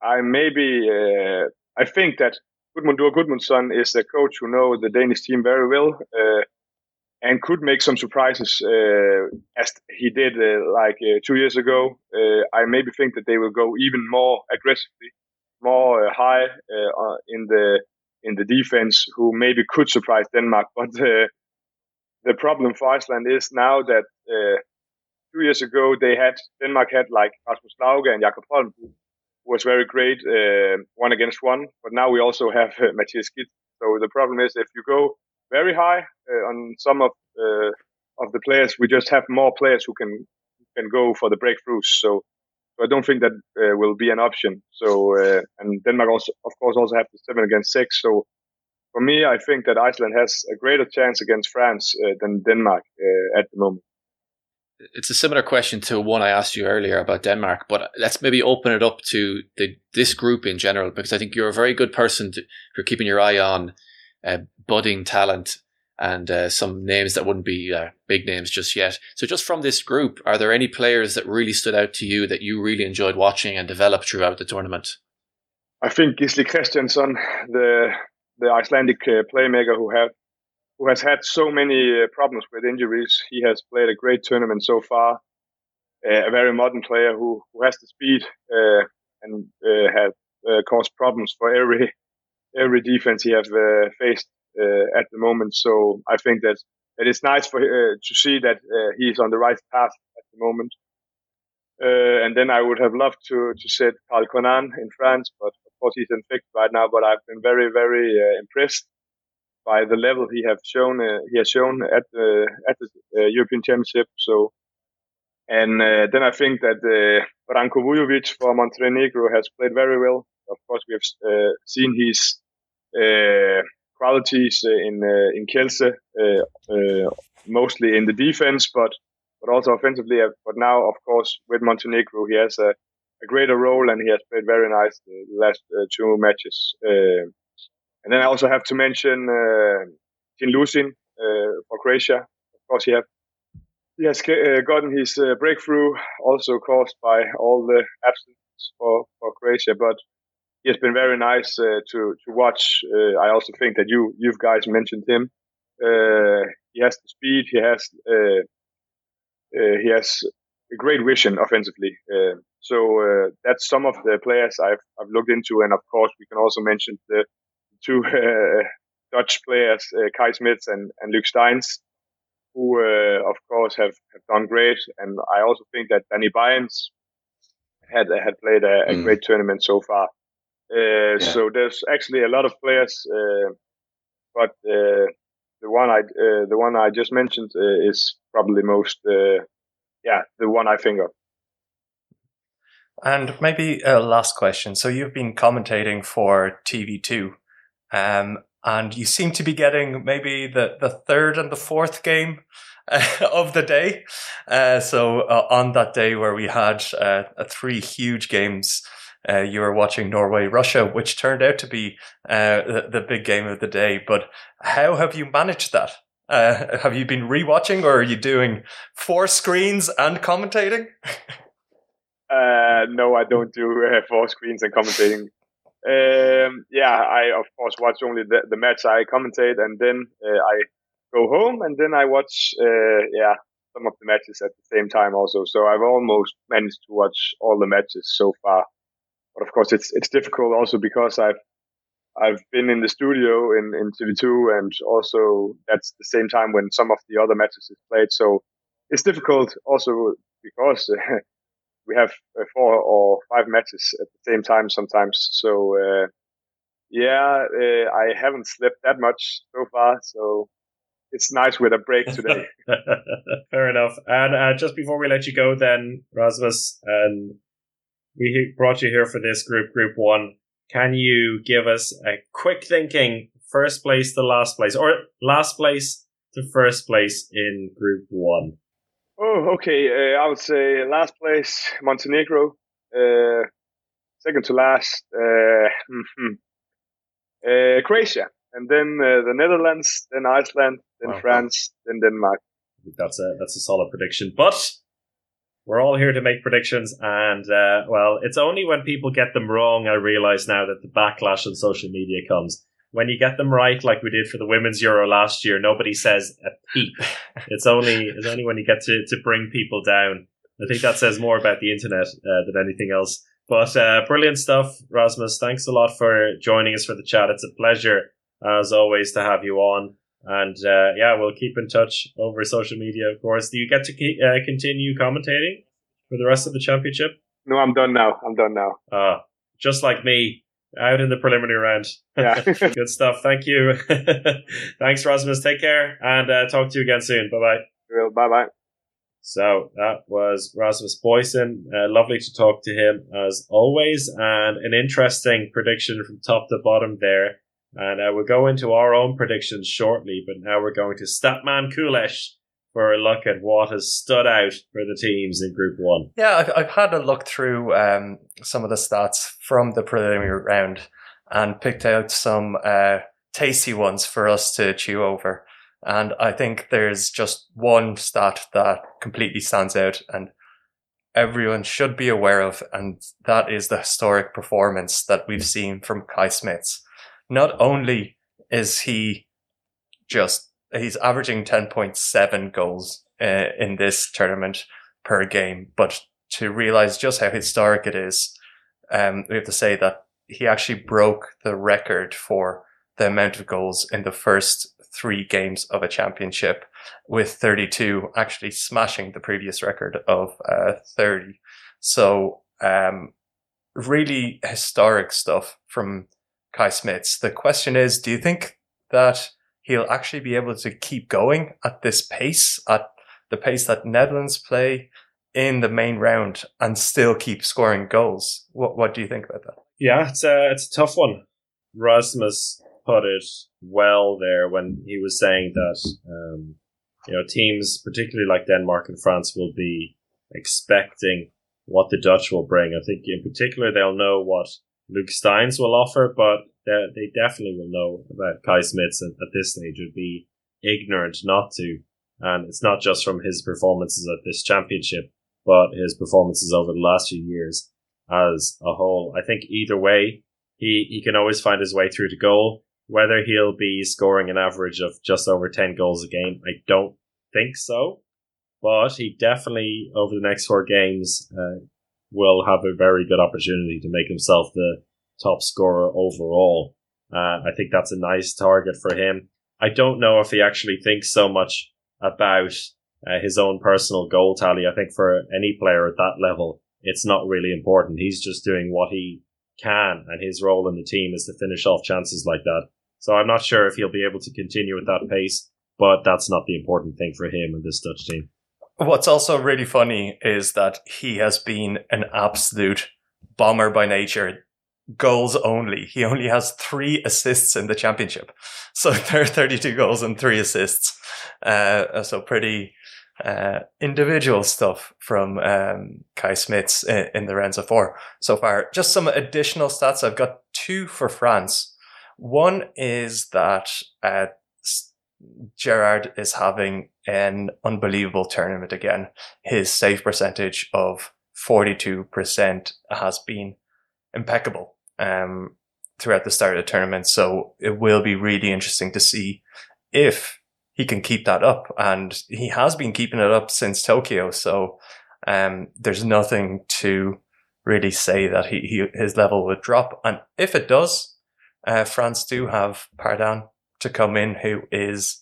I maybe uh, I think that Gudmundur Gudmundsson is a coach who knows the Danish team very well uh, and could make some surprises uh, as he did uh, like uh, two years ago. Uh, I maybe think that they will go even more aggressively, more uh, high uh, in the in the defense, who maybe could surprise Denmark. But uh, the problem for Iceland is now that uh, two years ago they had Denmark had like Rasmus Lauge and Jakob Holm, was very great, uh, one against one. But now we also have uh, Matthias Kitt. So the problem is, if you go very high uh, on some of uh, of the players, we just have more players who can can go for the breakthroughs. So, so I don't think that uh, will be an option. So uh, and Denmark also, of course, also have the seven against six. So for me, I think that Iceland has a greater chance against France uh, than Denmark uh, at the moment. It's a similar question to one I asked you earlier about Denmark, but let's maybe open it up to the, this group in general, because I think you're a very good person to, for keeping your eye on uh, budding talent and uh, some names that wouldn't be uh, big names just yet. So just from this group, are there any players that really stood out to you that you really enjoyed watching and developed throughout the tournament? I think Gisli Kristjansson, the the Icelandic uh, playmaker who have who has had so many uh, problems with injuries. He has played a great tournament so far. Uh, a very modern player who, who has the speed uh, and uh, has uh, caused problems for every every defense he has uh, faced uh, at the moment. So I think that it is nice for uh, to see that uh, he is on the right path at the moment. Uh, and then I would have loved to to set Karl Conan in France, but of course he's infected right now. But I've been very very uh, impressed by the level he have shown, uh, he has shown at the at the uh, European Championship. So, and uh, then I think that uh, Branko Vujovic for Montenegro has played very well. Of course, we have uh, seen his uh, qualities in uh, in Kielce, uh, uh, mostly in the defense, but but also offensively. But now, of course, with Montenegro, he has a, a greater role, and he has played very nice the last uh, two matches. Uh, And then I also have to mention uh, Tin Lucin uh, for Croatia. Of course, he, have, he has uh, gotten his uh, breakthrough, also caused by all the absences for, for Croatia. But he has been very nice uh, to to watch. Uh, I also think that you you guys mentioned him. Uh, he has the speed. He has uh, uh, he has a great vision offensively. Uh, so uh, that's some of the players I've I've looked into. And of course, we can also mention the two uh, Dutch players, uh, Kai Smits and, and Luc Steins, who, uh, of course, have, have done great. And I also think that Danny Byens had had played a, a mm. great tournament so far. Uh, yeah. So there's actually a lot of players, uh, but uh, the one I uh, the one I just mentioned uh, is probably most, uh, yeah, the one I think of. And maybe a last question. So you've been commentating for T V two. Um, and you seem to be getting maybe the, the third and the fourth game uh, of the day. Uh, so uh, on that day where we had uh, three huge games, uh, you were watching Norway, Russia, which turned out to be uh, the, the big game of the day. But how have you managed that? Uh, have you been rewatching, or are you doing four screens and commentating? uh, no, I don't do uh, four screens and commentating. Um, yeah, I of course watch only the, the match I commentate, and then uh, I go home, and then I watch uh, yeah some of the matches at the same time also. So I've almost managed to watch all the matches so far, but of course it's it's difficult also because I've I've been in the studio in in T V two, and also that's the same time when some of the other matches is played. So it's difficult also because. Uh, We have four or five matches at the same time sometimes, so uh, yeah, uh, I haven't slept that much so far, so it's nice with a break today. Fair enough. And uh, just before we let you go then, Rasmus, and we brought you here for this group, Group one. Can you give us a quick thinking, first place to last place, or last place to first place in Group one? Oh, okay. Uh, I would say last place, Montenegro. Uh, second to last, uh, uh, Croatia. And then uh, the Netherlands, then Iceland, then wow. France, then Denmark. I think that's a, that's a solid prediction. But we're all here to make predictions. And, uh, well, it's only when people get them wrong, I realize now that the backlash on social media comes. When you get them right, like we did for the Women's Euro last year, nobody says a peep. It's only it's only when you get to, to bring people down. I think that says more about the internet uh, than anything else. But uh, brilliant stuff, Rasmus. Thanks a lot for joining us for the chat. It's a pleasure, as always, to have you on. And uh, yeah, we'll keep in touch over social media, of course. Do you get to keep, uh, continue commentating for the rest of the championship? No, I'm done now. I'm done now. Uh, just like me. Out in the preliminary round. Yeah. Good stuff. Thank you. Thanks, Rasmus. Take care and uh, talk to you again soon. Bye-bye. Bye-bye. So that was Rasmus Boysen. Uh, lovely to talk to him as always, and an interesting prediction from top to bottom there. And uh, we'll go into our own predictions shortly, but now we're going to Statman Kulesh for a look at what has stood out for the teams in Group one. Yeah, I've, I've had a look through um, some of the stats from the preliminary round and picked out some uh, tasty ones for us to chew over. And I think there's just one stat that completely stands out and everyone should be aware of, and that is the historic performance that we've seen from Kai Smits. Not only is he just He's averaging ten point seven goals uh, in this tournament per game. But to realize just how historic it is, um, we have to say that he actually broke the record for the amount of goals in the first three games of a championship with thirty-two, actually smashing the previous record of uh, thirty. So um, really historic stuff from Kai Smits. The question is, do you think that he'll actually be able to keep going at this pace, at the pace that Netherlands play in the main round, and still keep scoring goals? What What do you think about that? Yeah, it's a, it's a tough one. Rasmus put it well there when he was saying that um, you know, teams, particularly like Denmark and France, will be expecting what the Dutch will bring. I think in particular they'll know what Luc Steins will offer, but they definitely will know about Kai Smits at this stage. Would be ignorant not to. And it's not just from his performances at this championship, but his performances over the last few years as a whole. I think either way, he, he can always find his way through to goal. Whether he'll be scoring an average of just over ten goals a game, I don't think so. But he definitely, over the next four games, uh, will have a very good opportunity to make himself the top scorer overall. Uh, I think that's a nice target for him. I don't know if he actually thinks so much about uh, his own personal goal tally. I think for any player at that level, it's not really important. He's just doing what he can, and his role in the team is to finish off chances like that. So I'm not sure if he'll be able to continue at that pace, but that's not the important thing for him and this Dutch team. What's also really funny is that he has been an absolute bomber by nature. Goals only. He only has three assists in the championship. So there are thirty-two goals and three assists. Uh, so pretty uh, individual stuff from um, Kai Smits in, in the rounds of four so far. Just some additional stats. I've got two for France. One is that uh, Gerard is having an unbelievable tournament again. His save percentage of forty-two percent has been impeccable um, throughout the start of the tournament. So it will be really interesting to see if he can keep that up. And he has been keeping it up since Tokyo. So um, there's nothing to really say that he, he his level would drop. And if it does, uh, France do have Pardon to come in, who is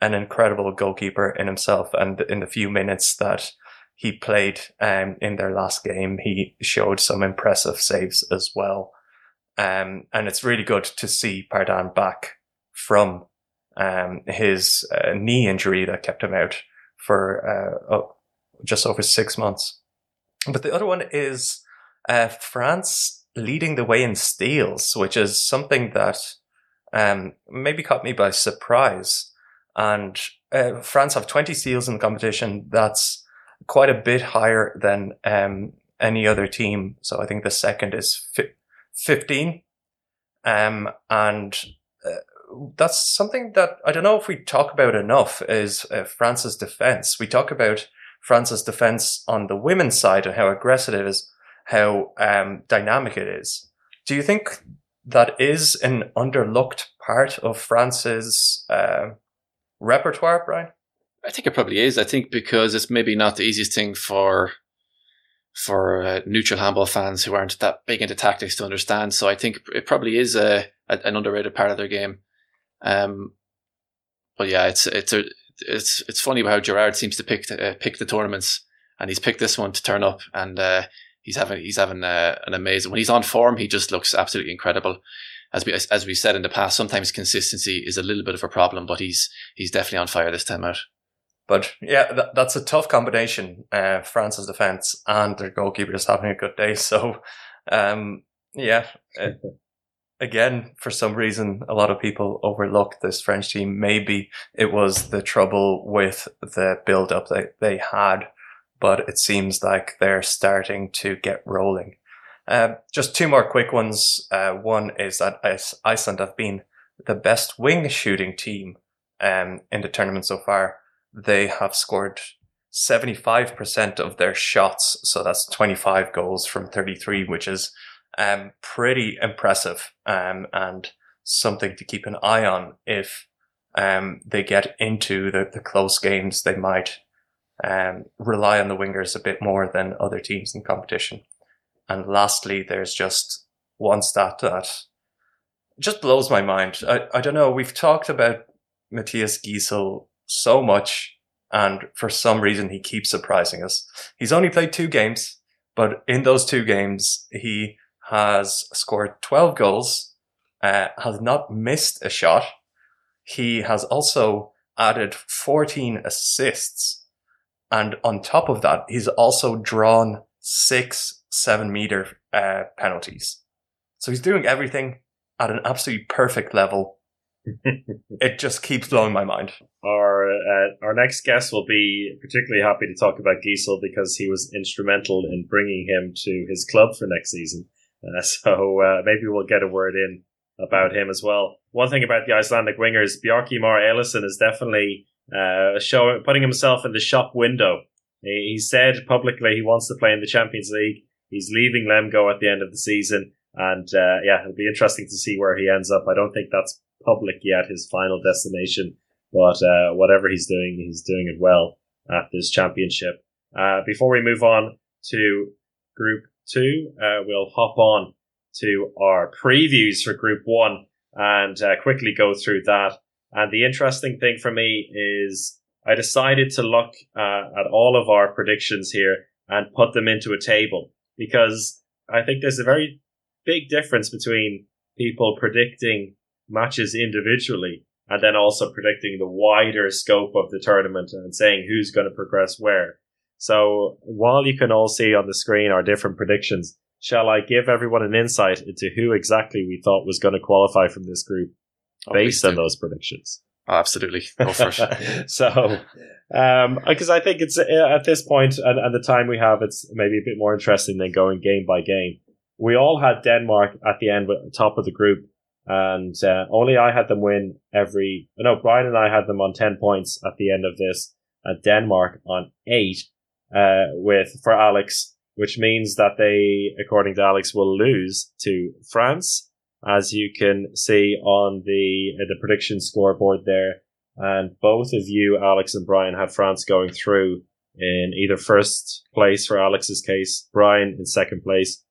an incredible goalkeeper in himself. And in the few minutes that he played um, in their last game, he showed some impressive saves as well. Um, and it's really good to see Pardaan back from um, his uh, knee injury that kept him out for uh, oh, just over six months. But the other one is uh, France leading the way in steals, which is something that um, maybe caught me by surprise. And uh, France have twenty steals in the competition. That's quite a bit higher than um, any other team. So I think the second is fi- fifteen. Um, and uh, that's something that I don't know if we talk about enough is uh, France's defense. We talk about France's defense on the women's side and how aggressive it is, how um, dynamic it is. Do you think that is an underlooked part of France's uh, repertoire, Brian? I think it probably is. I think because it's maybe not the easiest thing for for uh, neutral handball fans who aren't that big into tactics to understand. So I think it probably is a, a an underrated part of their game. Um, but yeah, it's it's a, it's it's funny how Gerard seems to pick the, uh, pick the tournaments, and he's picked this one to turn up, and uh, he's having he's having uh, an amazing. When he's on form, he just looks absolutely incredible. As we as we said in the past, sometimes consistency is a little bit of a problem, but he's he's definitely on fire this time out. But yeah, that, that's a tough combination. Uh, France's defense and their goalkeeper just having a good day. So, um, yeah, uh, again, for some reason, a lot of people overlooked this French team. Maybe it was the trouble with the build-up that they had, but it seems like they're starting to get rolling. Uh, just two more quick ones. Uh, one is that Iceland have been the best wing shooting team um, in the tournament so far. They have scored seventy-five percent of their shots. So that's twenty-five goals from thirty-three, which is um, pretty impressive um, and something to keep an eye on. If um, they get into the, the close games, they might um, rely on the wingers a bit more than other teams in competition. And lastly, there's just one stat that just blows my mind. I, I don't know. We've talked about Matthias Giesel so much, and for some reason he keeps surprising us. He's only played two games, but in those two games he has scored twelve goals, uh, has not missed a shot. He has also added fourteen assists, and on top of that he's also drawn six seven meter uh, penalties. So he's doing everything at an absolutely perfect level. It just keeps blowing my mind. Our uh, our next guest will be particularly happy to talk about Giesel because he was instrumental in bringing him to his club for next season. Uh, so uh, maybe we'll get a word in about him as well. One thing about the Icelandic wingers, Bjarki Elíasson is definitely uh, showing, putting himself in the shop window. He, he said publicly he wants to play in the Champions League. He's leaving Lemgo at the end of the season. And uh, yeah, it'll be interesting to see where he ends up. I don't think that's public yet, his final destination, but uh, whatever he's doing, he's doing it well at this championship. Uh, before we move on to Group two, uh, we'll hop on to our previews for Group one and uh, quickly go through that. And the interesting thing for me is I decided to look uh, at all of our predictions here and put them into a table, because I think there's a very big difference between people predicting matches individually and then also predicting the wider scope of the tournament and saying who's going to progress where. So while you can all see on the screen our different predictions, shall I give everyone an insight into who exactly we thought was going to qualify from this group based oh, on those predictions? Oh, absolutely. Go for it. So, um, because I think it's at this point and, and the time we have, it's maybe a bit more interesting than going game by game. We all had Denmark at the end with the top of the group. And uh, only I had them win every... No, Brian and I had them on ten points at the end of this, and Denmark on eight uh, with for Alex, which means that they, according to Alex, will lose to France, as you can see on the uh, the prediction scoreboard there. And both of you, Alex and Brian, had France going through in either first place for Alex's case, Brian in second place.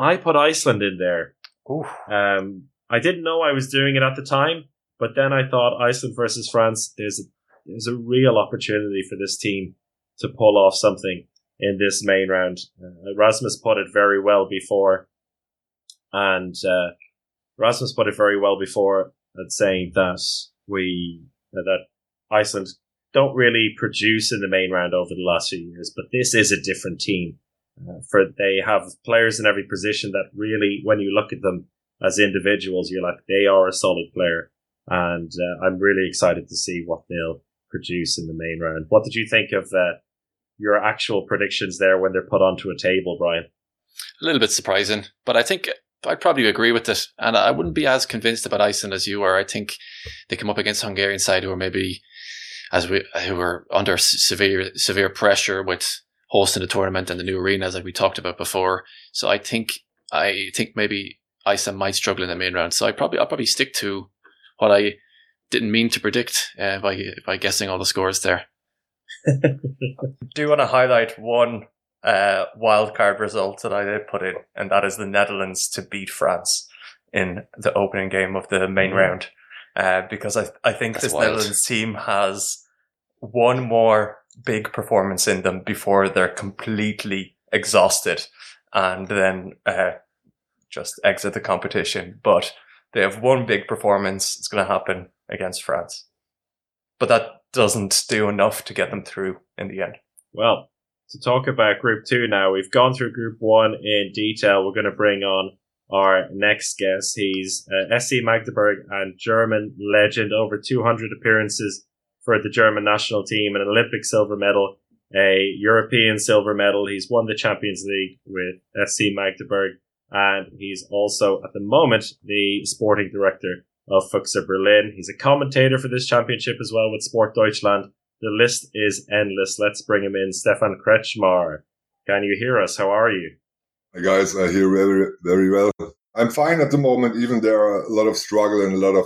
I put Iceland in there. Ooh. Um... I didn't know I was doing it at the time, but then I thought Iceland versus France, there's a, there's a real opportunity for this team to pull off something in this main round. Uh, Rasmus put it very well before. And uh, Rasmus put it very well before, at saying that we that Iceland don't really produce in the main round over the last few years, but this is a different team. Uh, for they have players in every position that really, when you look at them as individuals, you're like, they are a solid player. And uh, I'm really excited to see what they'll produce in the main round. What did you think of uh, your actual predictions there when they're put onto a table, Brian? A little bit surprising, but I think I'd probably agree with it. And I wouldn't be as convinced about Iceland as you were. I think they come up against the Hungarian side who are maybe as we who are under severe severe pressure with hosting the tournament and the new arenas that we talked about before. So I think I think maybe Iceland might struggle in the main round. So I probably I'll probably stick to what I didn't mean to predict uh, by by guessing all the scores there. Do you want to highlight one uh, wildcard result that I did put in, and that is the Netherlands to beat France in the opening game of the main mm. round, uh, because I I think That's this wild. Netherlands team has one more big performance in them before they're completely exhausted and then uh, just exit the competition. But they have one big performance. It's going to happen against France, but that doesn't do enough to get them through in the end. Well, to talk about Group two now, we've gone through Group one in detail. We're going to bring on our next guest. He's uh, S C Magdeburg and German legend, over two hundred appearances for the German national team, an Olympic silver medal, a European silver medal. He's won the Champions League with S C Magdeburg, and he's also, at the moment, the sporting director of Fuchs Berlin. He's a commentator for this championship as well with Sportdeutschland. The list is endless. Let's bring him in. Stefan Kretschmar, can you hear us? How are you? Hi guys, I hear very, very well. I'm fine at the moment, even there are a lot of struggle and a lot of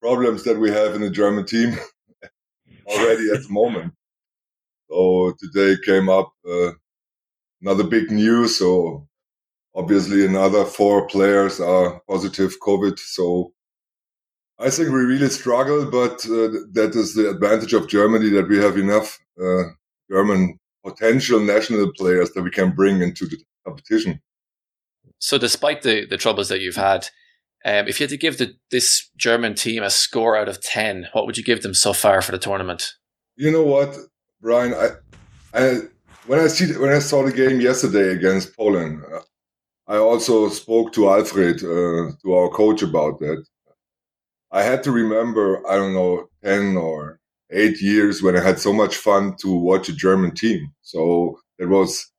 problems that we have in the German team already at the moment. So today came up uh, another big news. So obviously another four players are positive COVID. So I think we really struggle, but uh, that is the advantage of Germany, that we have enough uh, German potential national players that we can bring into the competition. So despite the, the troubles that you've had, um, if you had to give the, this German team a score out of ten, what would you give them so far for the tournament? You know what, Brian? I, I when I see when I saw the game yesterday against Poland, I also spoke to Alfred, uh, to our coach, about that. I had to remember, I don't know, ten or eight years when I had so much fun to watch a German team. So it was,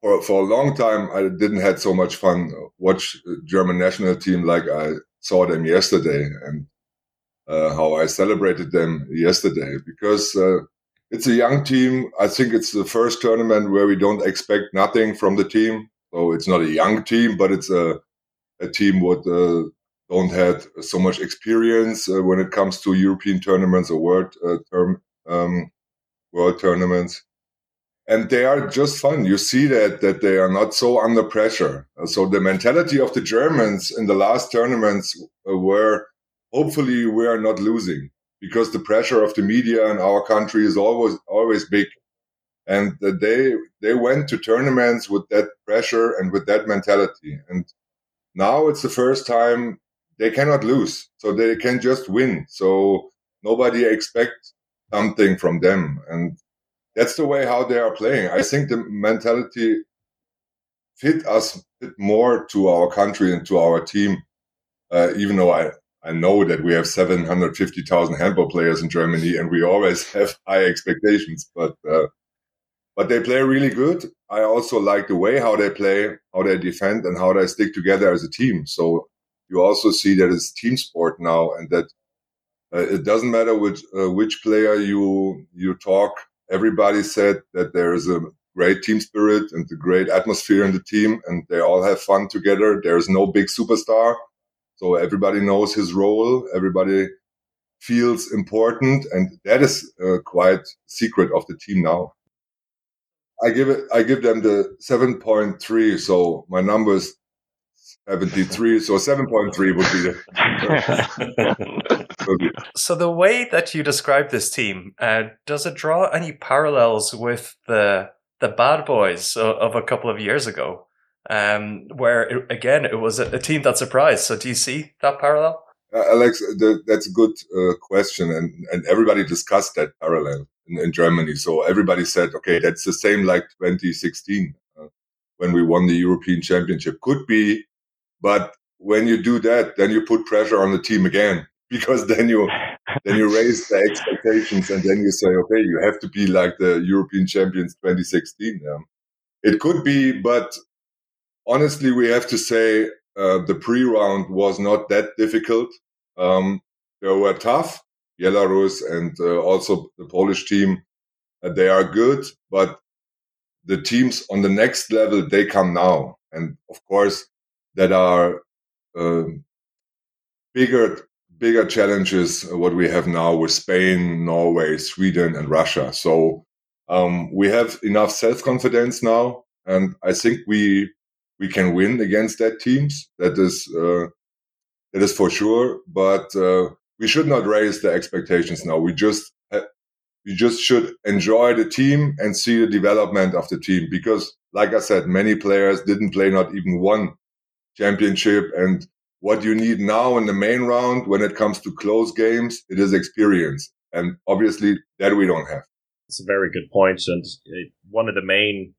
for, for a long time, I didn't had so much fun watch a German national team like I saw them yesterday, and uh, how I celebrated them yesterday. Because uh, it's a young team. I think it's the first tournament where we don't expect nothing from the team. So it's not a young team, but it's a, a team with... Uh, don't have so much experience uh, when it comes to European tournaments or world uh, term um, world tournaments, and they are just fun. You see that that they are not so under pressure. Uh, so the mentality of the Germans in the last tournaments uh, were, hopefully we are not losing, because the pressure of the media in our country is always always big, and uh, they they went to tournaments with that pressure and with that mentality, and now it's the first time. They cannot lose, so they can just win. So nobody expects something from them. And that's the way how they are playing. I think the mentality fit us a bit more to our country and to our team, uh, even though I, I know that we have seven hundred fifty thousand handball players in Germany and we always have high expectations. But uh, but they play really good. I also like the way how they play, how they defend, and how they stick together as a team. So you also see that it's team sport now, and that uh, it doesn't matter which uh, which player you you talk. Everybody said that there is a great team spirit and a great atmosphere in the team, and they all have fun together. There is no big superstar, so everybody knows his role. Everybody feels important, and that is uh, quite secret of the team now. I give it. I give them the seven point three. So my number is seventy-three, so seven point three would be the... So the way that you describe this team, uh, does it draw any parallels with the the bad boys of, of a couple of years ago? um, where, it, again, it was a, a team that surprised. So do you see that parallel? Uh, Alex, the, that's a good uh, question. And, and everybody discussed that parallel in, in Germany. So everybody said, okay, that's the same like twenty sixteen uh, when we won the European Championship. Could be, but when you do that, then you put pressure on the team again, because then you then you raise the expectations, and then you say, okay, you have to be like the European champions twenty sixteen. Um, it could be, but honestly, we have to say uh, the pre-round was not that difficult. Um, they were tough, Belarus and uh, also the Polish team. Uh, they are good, but the teams on the next level, they come now. And of course, that are uh, bigger bigger challenges, uh, what we have now with Spain, Norway, Sweden, and Russia. So um, we have enough self-confidence now, and I think we we can win against that teams. That is uh, that is for sure. But uh, we should not raise the expectations now. We just ha- we just should enjoy the team and see the development of the team, because, like I said, many players didn't play not even one championship. And what you need now in the main round, when it comes to close games, it is experience, and obviously that we don't have. It's a very good point, and one of the main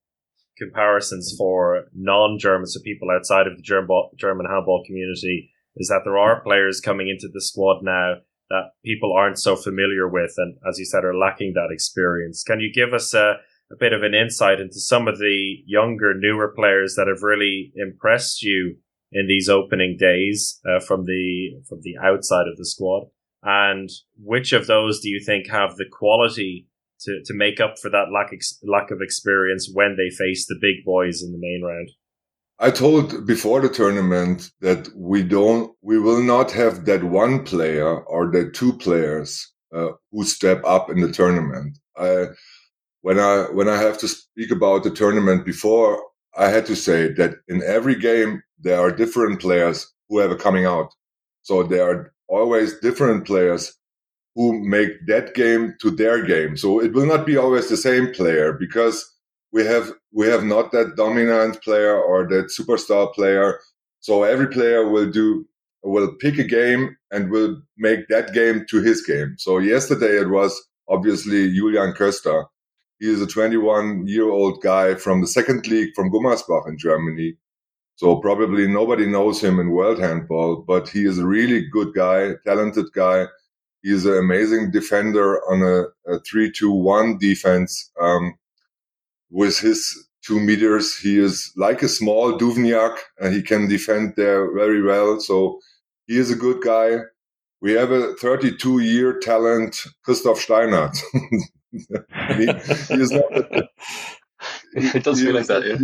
comparisons for non-Germans, so people outside of the German handball community, is that there are players coming into the squad now that people aren't so familiar with, and as you said, are lacking that experience. Can you give us a a bit of an insight into some of the younger, newer players that have really impressed you in these opening days uh, from the from the outside of the squad? And which of those do you think have the quality to, to make up for that lack, ex- lack of experience when they face the big boys in the main round? I told before the tournament that we don't, we will not have that one player or the two players uh, who step up in the tournament. I When I when I have to speak about the tournament before, I had to say that in every game there are different players who have a coming out. So there are always different players who make that game to their game. So it will not be always the same player, because we have we have not that dominant player or that superstar player. So every player will do will pick a game and will make that game to his game. So yesterday it was obviously Julian Köster. He is a twenty-one-year-old guy from the second league from Gummersbach in Germany. So probably nobody knows him in world handball, but he is a really good guy, talented guy. He is an amazing defender on a, a three two one defense. Um, with his two meters, he is like a small Duvniak, and he can defend there very well. So he is a good guy. We have a thirty-two-year talent, Christoph Steinert. he, he is not a, he, it does feel like that, yeah.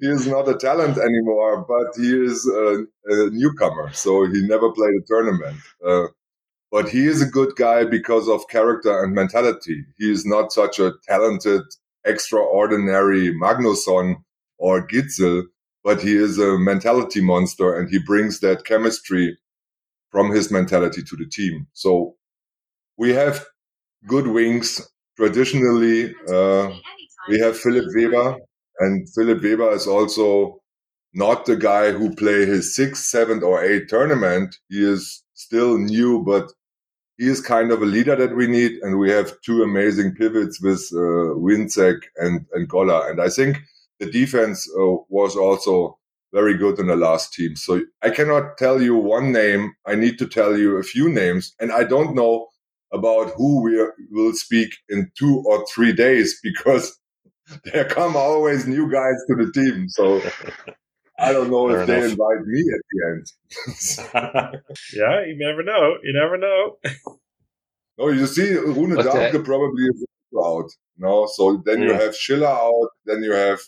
He is not a talent anymore, but he is a, a newcomer, so he never played a tournament. Uh, but he is a good guy because of character and mentality. He is not such a talented, extraordinary Magnusson or Gitzel, but he is a mentality monster, and he brings that chemistry from his mentality to the team. So we have good wings. Traditionally, uh, we have Philipp Weber, and Philipp Weber is also not the guy who play his sixth, seventh, or eighth tournament. He is still new, but he is kind of a leader that we need. And we have two amazing pivots with uh, Winczek and, and Goller. And I think the defense uh, was also very good in the last team. So I cannot tell you one name. I need to tell you a few names, and I don't know about who we are, will speak in two or three days, because there come always new guys to the team. So I don't know Fair if enough. They invite me at the end. Yeah, you never know. You never know. No, you see, Rune Dahlke probably is out. No, so then yeah. You have Schiller out. Then you have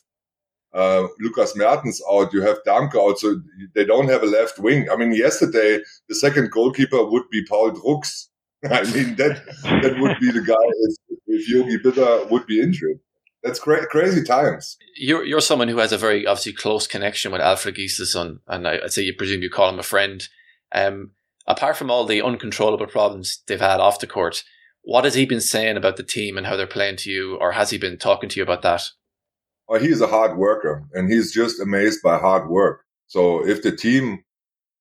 uh, Lucas Mertens out. You have Dahlke out. So they don't have a left wing. I mean, yesterday the second goalkeeper would be Paul Drucks. I mean, that that would be the guy if, if Yogi Bitter would be injured. That's cra- crazy times. You're you're someone who has a very obviously close connection with Alfred Gieselson, and I, I'd say you presume you call him a friend. Um, apart from all the uncontrollable problems they've had off the court, what has he been saying about the team and how they're playing to you, or has he been talking to you about that? oh, he's a hard worker, and he's just amazed by hard work. So if the team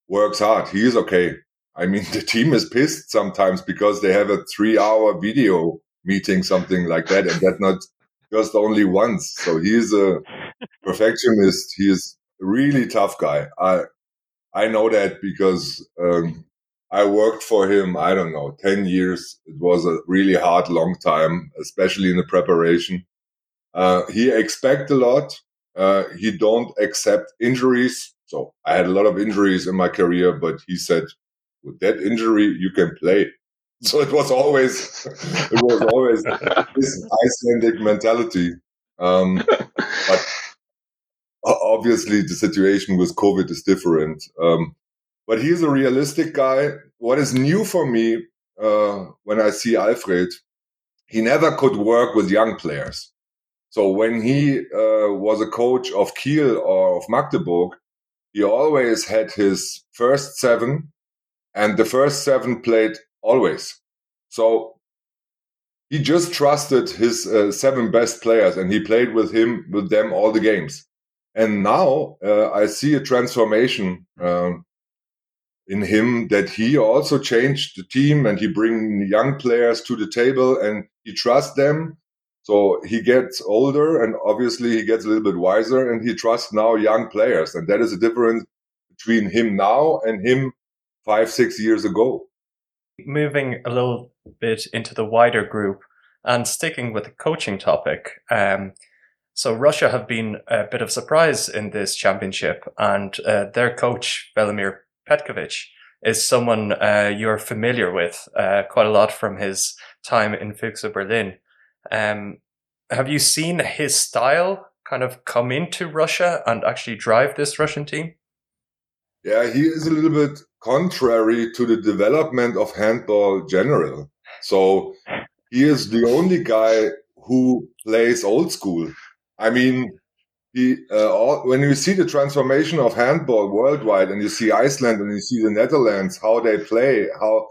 works hard, he is okay. I mean, the team is pissed sometimes because they have a three-hour video meeting, something like that, and that not just only once. So he is a perfectionist. He is a really tough guy. I I know that because um, I worked for him, I don't know, ten years. It was a really hard, long time, especially in the preparation. Uh, he expects a lot. Uh, he don't accept injuries. So I had a lot of injuries in my career, but he said, with that injury, you can play. So it was always, it was always this Icelandic mentality. Um, but obviously the situation with COVID is different. Um, but he's a realistic guy. What is new for me, uh, when I see Alfred, he never could work with young players. So when he uh, was a coach of Kiel or of Magdeburg, he always had his first seven, and the first seven played always. So he just trusted his uh, seven best players, and he played with him with them all the games. And now uh, I see a transformation um, in him, that he also changed the team, and he bring young players to the table, and he trusts them. So he gets older, and obviously he gets a little bit wiser, and he trusts now young players. And that is the difference between him now and him five, six years ago. Moving a little bit into the wider group and sticking with the coaching topic. Um, so Russia have been a bit of a surprise in this championship, and uh, their coach, Velimir Petkovic, is someone uh, you're familiar with uh, quite a lot from his time in Fuchs Berlin. Um, have you seen his style kind of come into Russia and actually drive this Russian team? Yeah, he is a little bit contrary to the development of handball general. So he is the only guy who plays old school. I mean, he uh, all, when you see the transformation of handball worldwide, and you see Iceland and you see the Netherlands, how they play, how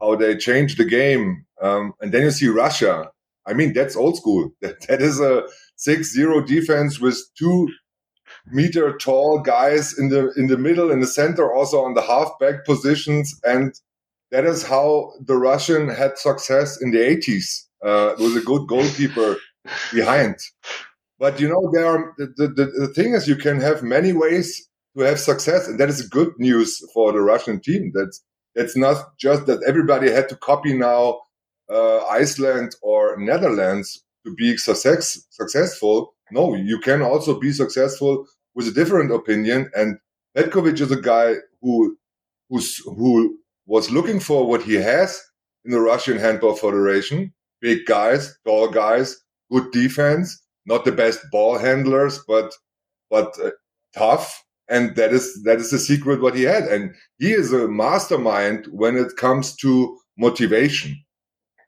how they change the game, um, and then you see Russia. I mean, that's old school. That, that is a six zero defense with two meter tall guys in the in the middle, in the center, also on the halfback positions. And that is how the Russian had success in the eighties uh, with a good goalkeeper behind. But, you know, there are, the, the, the thing is, you can have many ways to have success. And that is good news for the Russian team. That's, that's not just that everybody had to copy now Uh, Iceland or Netherlands to be success, successful. No, you can also be successful with a different opinion. And Petkovic is a guy who who's, who was looking for what he has in the Russian Handball Federation. Big guys, tall guys, good defense, not the best ball handlers, but but uh, tough. And that is that is the secret what he had. And he is a mastermind when it comes to motivation.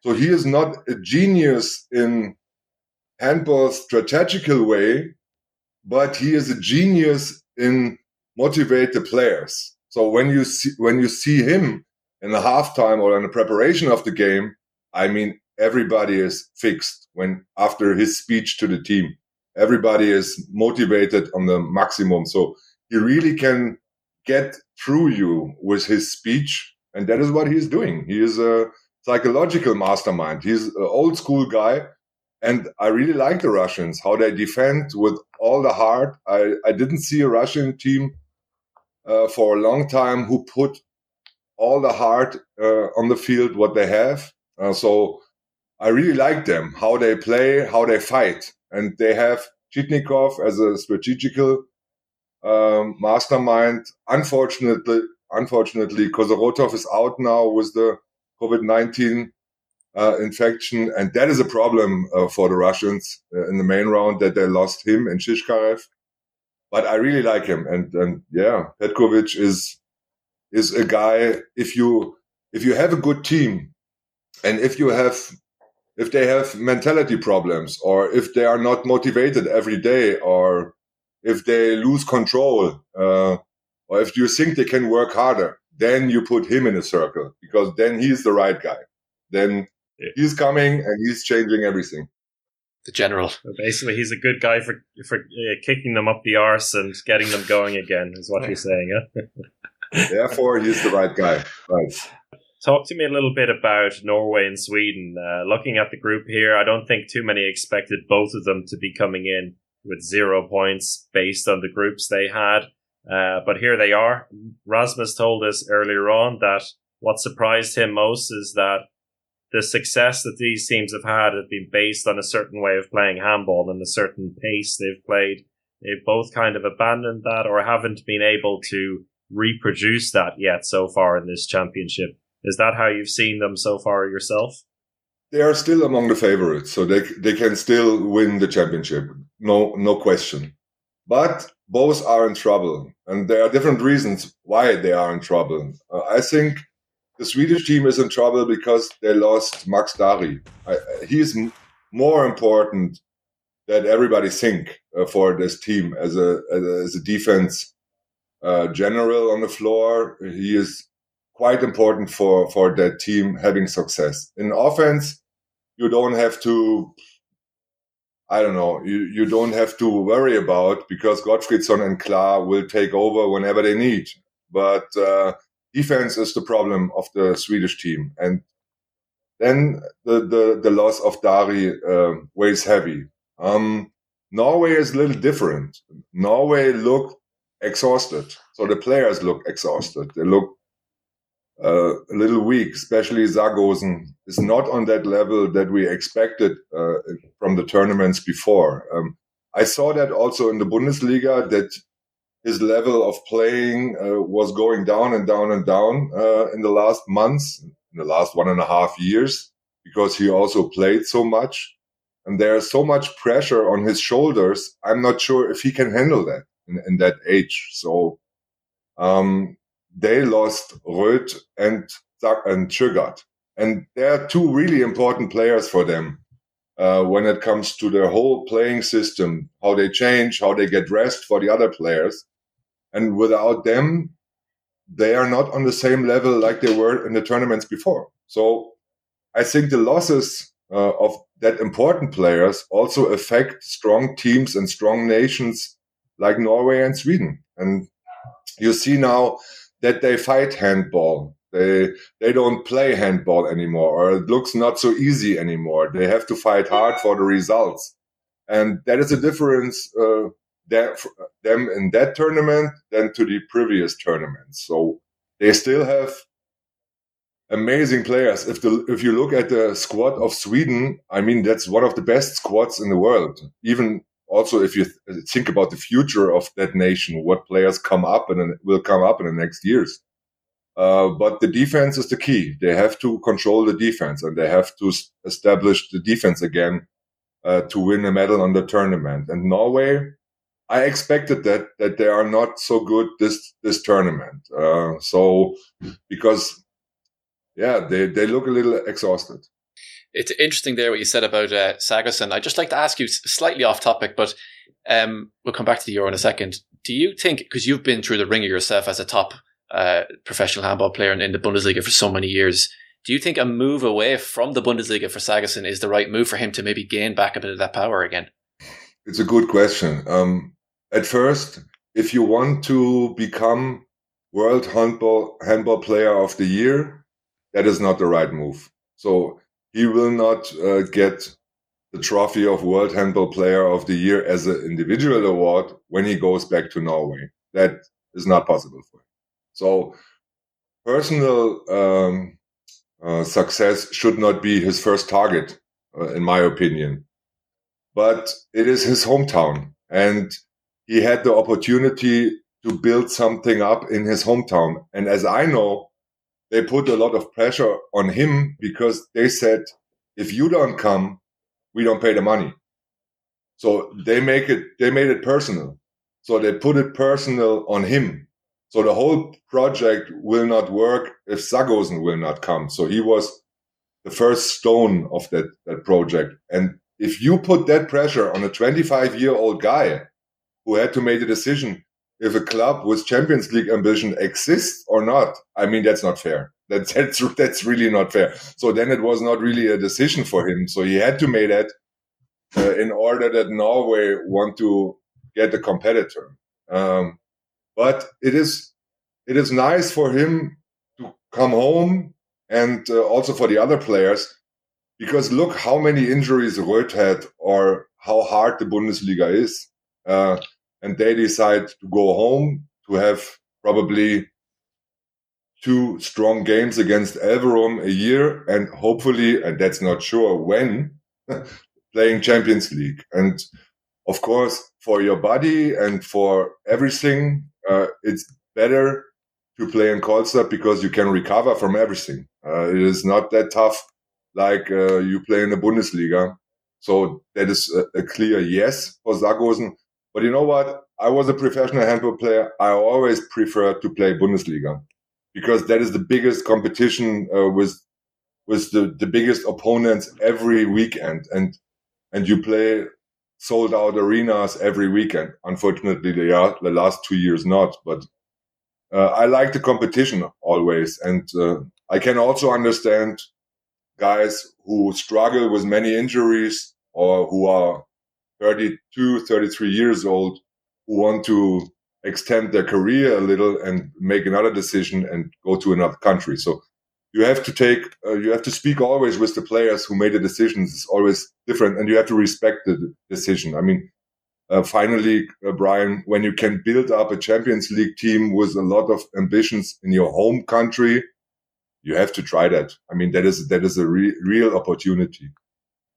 So he is not a genius in handball's strategical way, but he is a genius in motivate the players. So when you see, when you see him in the halftime or in the preparation of the game, I mean, everybody is fixed when after his speech to the team. Everybody is motivated on the maximum. So he really can get through you with his speech, and that is what he is doing. He is a psychological mastermind. He's an old school guy, and I really like the Russians, how they defend with all the heart. I, I didn't see a Russian team uh, for a long time who put all the heart uh, on the field, what they have. Uh, so I really like them, how they play, how they fight. And they have Chitnikov as a strategical um, mastermind. Unfortunately, unfortunately, Kozorotov is out now with the COVID nineteen uh, infection, and that is a problem uh, for the Russians uh, in the main round, that they lost him and Shishkarev. But I really like him, and and yeah, Petkovic is is a guy. If you if you have a good team, and if you have if they have mentality problems, or if they are not motivated every day, or if they lose control, uh, or if you think they can work harder, then you put him in a circle, because then he's the right guy. Then he's coming and he's changing everything. The general. Basically, he's a good guy for for uh, kicking them up the arse and getting them going again, is what you're saying, huh? Therefore, he's the right guy. Right. Talk to me a little bit about Norway and Sweden. Uh, looking at the group here, I don't think too many expected both of them to be coming in with zero points based on the groups they had. Uh, but here they are. Rasmus told us earlier on that what surprised him most is that the success that these teams have had have been based on a certain way of playing handball and a certain pace they've played. They've both kind of abandoned that or haven't been able to reproduce that yet so far in this championship. Is that how you've seen them so far yourself? They are still among the favorites, so they they can still win the championship. No, no question. But both are in trouble, and there are different reasons why they are in trouble. Uh, I think the Swedish team is in trouble because they lost Max Dari. I, he is m- more important than everybody think uh, for this team as a as a, as a defense uh, general on the floor. He is quite important for for that team having success. In offense, you don't have to. I don't know. You, you don't have to worry about because Gottfriedsson and Klar will take over whenever they need, but. Uh, Defense is the problem of the Swedish team. And then the, the, the loss of Dari uh, weighs heavy. Um, Norway is a little different. Norway look exhausted. So the players look exhausted. They look uh, a little weak, especially Sagosen is not on that level that we expected uh, from the tournaments before. Um, I saw that also in the Bundesliga that his level of playing uh, was going down and down and down uh, in the last months, in the last one and a half years, because he also played so much. And there's so much pressure on his shoulders. I'm not sure if he can handle that in, in that age. So um, they lost Röth and and Gerard. And they are two really important players for them uh, when it comes to their whole playing system, how they change, how they get rest for the other players. And without them, they are not on the same level like they were in the tournaments before. So I think the losses uh, of that important players also affect strong teams and strong nations like Norway and Sweden. And you see now that they fight handball. They they don't play handball anymore, or it looks not so easy anymore. They have to fight hard for the results. And that is a difference uh, that them in that tournament than to the previous tournaments. So they still have amazing players. If the if you look at the squad of Sweden, I mean that's one of the best squads in the world. Even also if you th- think about the future of that nation, what players come up and will come up in the next years. Uh, but the defense is the key. They have to control the defense, and they have to s- establish the defense again uh, to win a medal on the tournament. And Norway, I expected that that they are not so good this this tournament. Uh, so because, yeah, they, they look a little exhausted. It's interesting there what you said about uh, Sagosen. I'd just like to ask you slightly off topic, but um, we'll come back to the Euro in a second. Do you think, because you've been through the ringer yourself as a top uh, professional handball player in, in the Bundesliga for so many years, do you think a move away from the Bundesliga for Sagosen is the right move for him to maybe gain back a bit of that power again? It's a good question. Um, At first, if you want to become World Handball handball Player of the Year, that is not the right move. So he will not uh, get the trophy of World Handball Player of the Year as an individual award when he goes back to Norway. That is not possible for him. So personal um, uh, success should not be his first target, uh, in my opinion. But it is his hometown, and he had the opportunity to build something up in his hometown. And as I know, they put a lot of pressure on him because they said, if you don't come, we don't pay the money. So they make it, they made it personal. So they put it personal on him. So the whole project will not work if Sagosen will not come. So he was the first stone of that, that project. And if you put that pressure on a twenty-five year old guy, who had to make the decision if a club with Champions League ambition exists or not. I mean, that's not fair. That's, that's, that's really not fair. So then it was not really a decision for him. So he had to make that. uh, in order that Norway want to get a competitor. Um, but it is it is nice for him to come home, and uh, also for the other players, because look how many injuries Röth had, or how hard the Bundesliga is. Uh, and they decide to go home to have probably two strong games against Elverum a year, and hopefully, and that's not sure when, playing Champions League. And of course, for your body and for everything, uh, it's better to play in Kolstad because you can recover from everything. Uh, it is not that tough like uh, you play in the Bundesliga. So that is a, a clear yes for Sagosen. But you know what? I was a professional handball player. I always prefer to play Bundesliga because that is the biggest competition uh, with with the, the biggest opponents every weekend. And and you play sold-out arenas every weekend. Unfortunately, they are the last two years not. But uh, I like the competition always. And uh, I can also understand guys who struggle with many injuries or who are thirty-two, thirty-three years old, who want to extend their career a little and make another decision and go to another country. So you have to take, uh, you have to speak always with the players who made the decisions. It's always different, and you have to respect the decision. I mean, uh, finally, uh, Brian, when you can build up a Champions League team with a lot of ambitions in your home country, you have to try that. I mean, that is that is a re- real opportunity.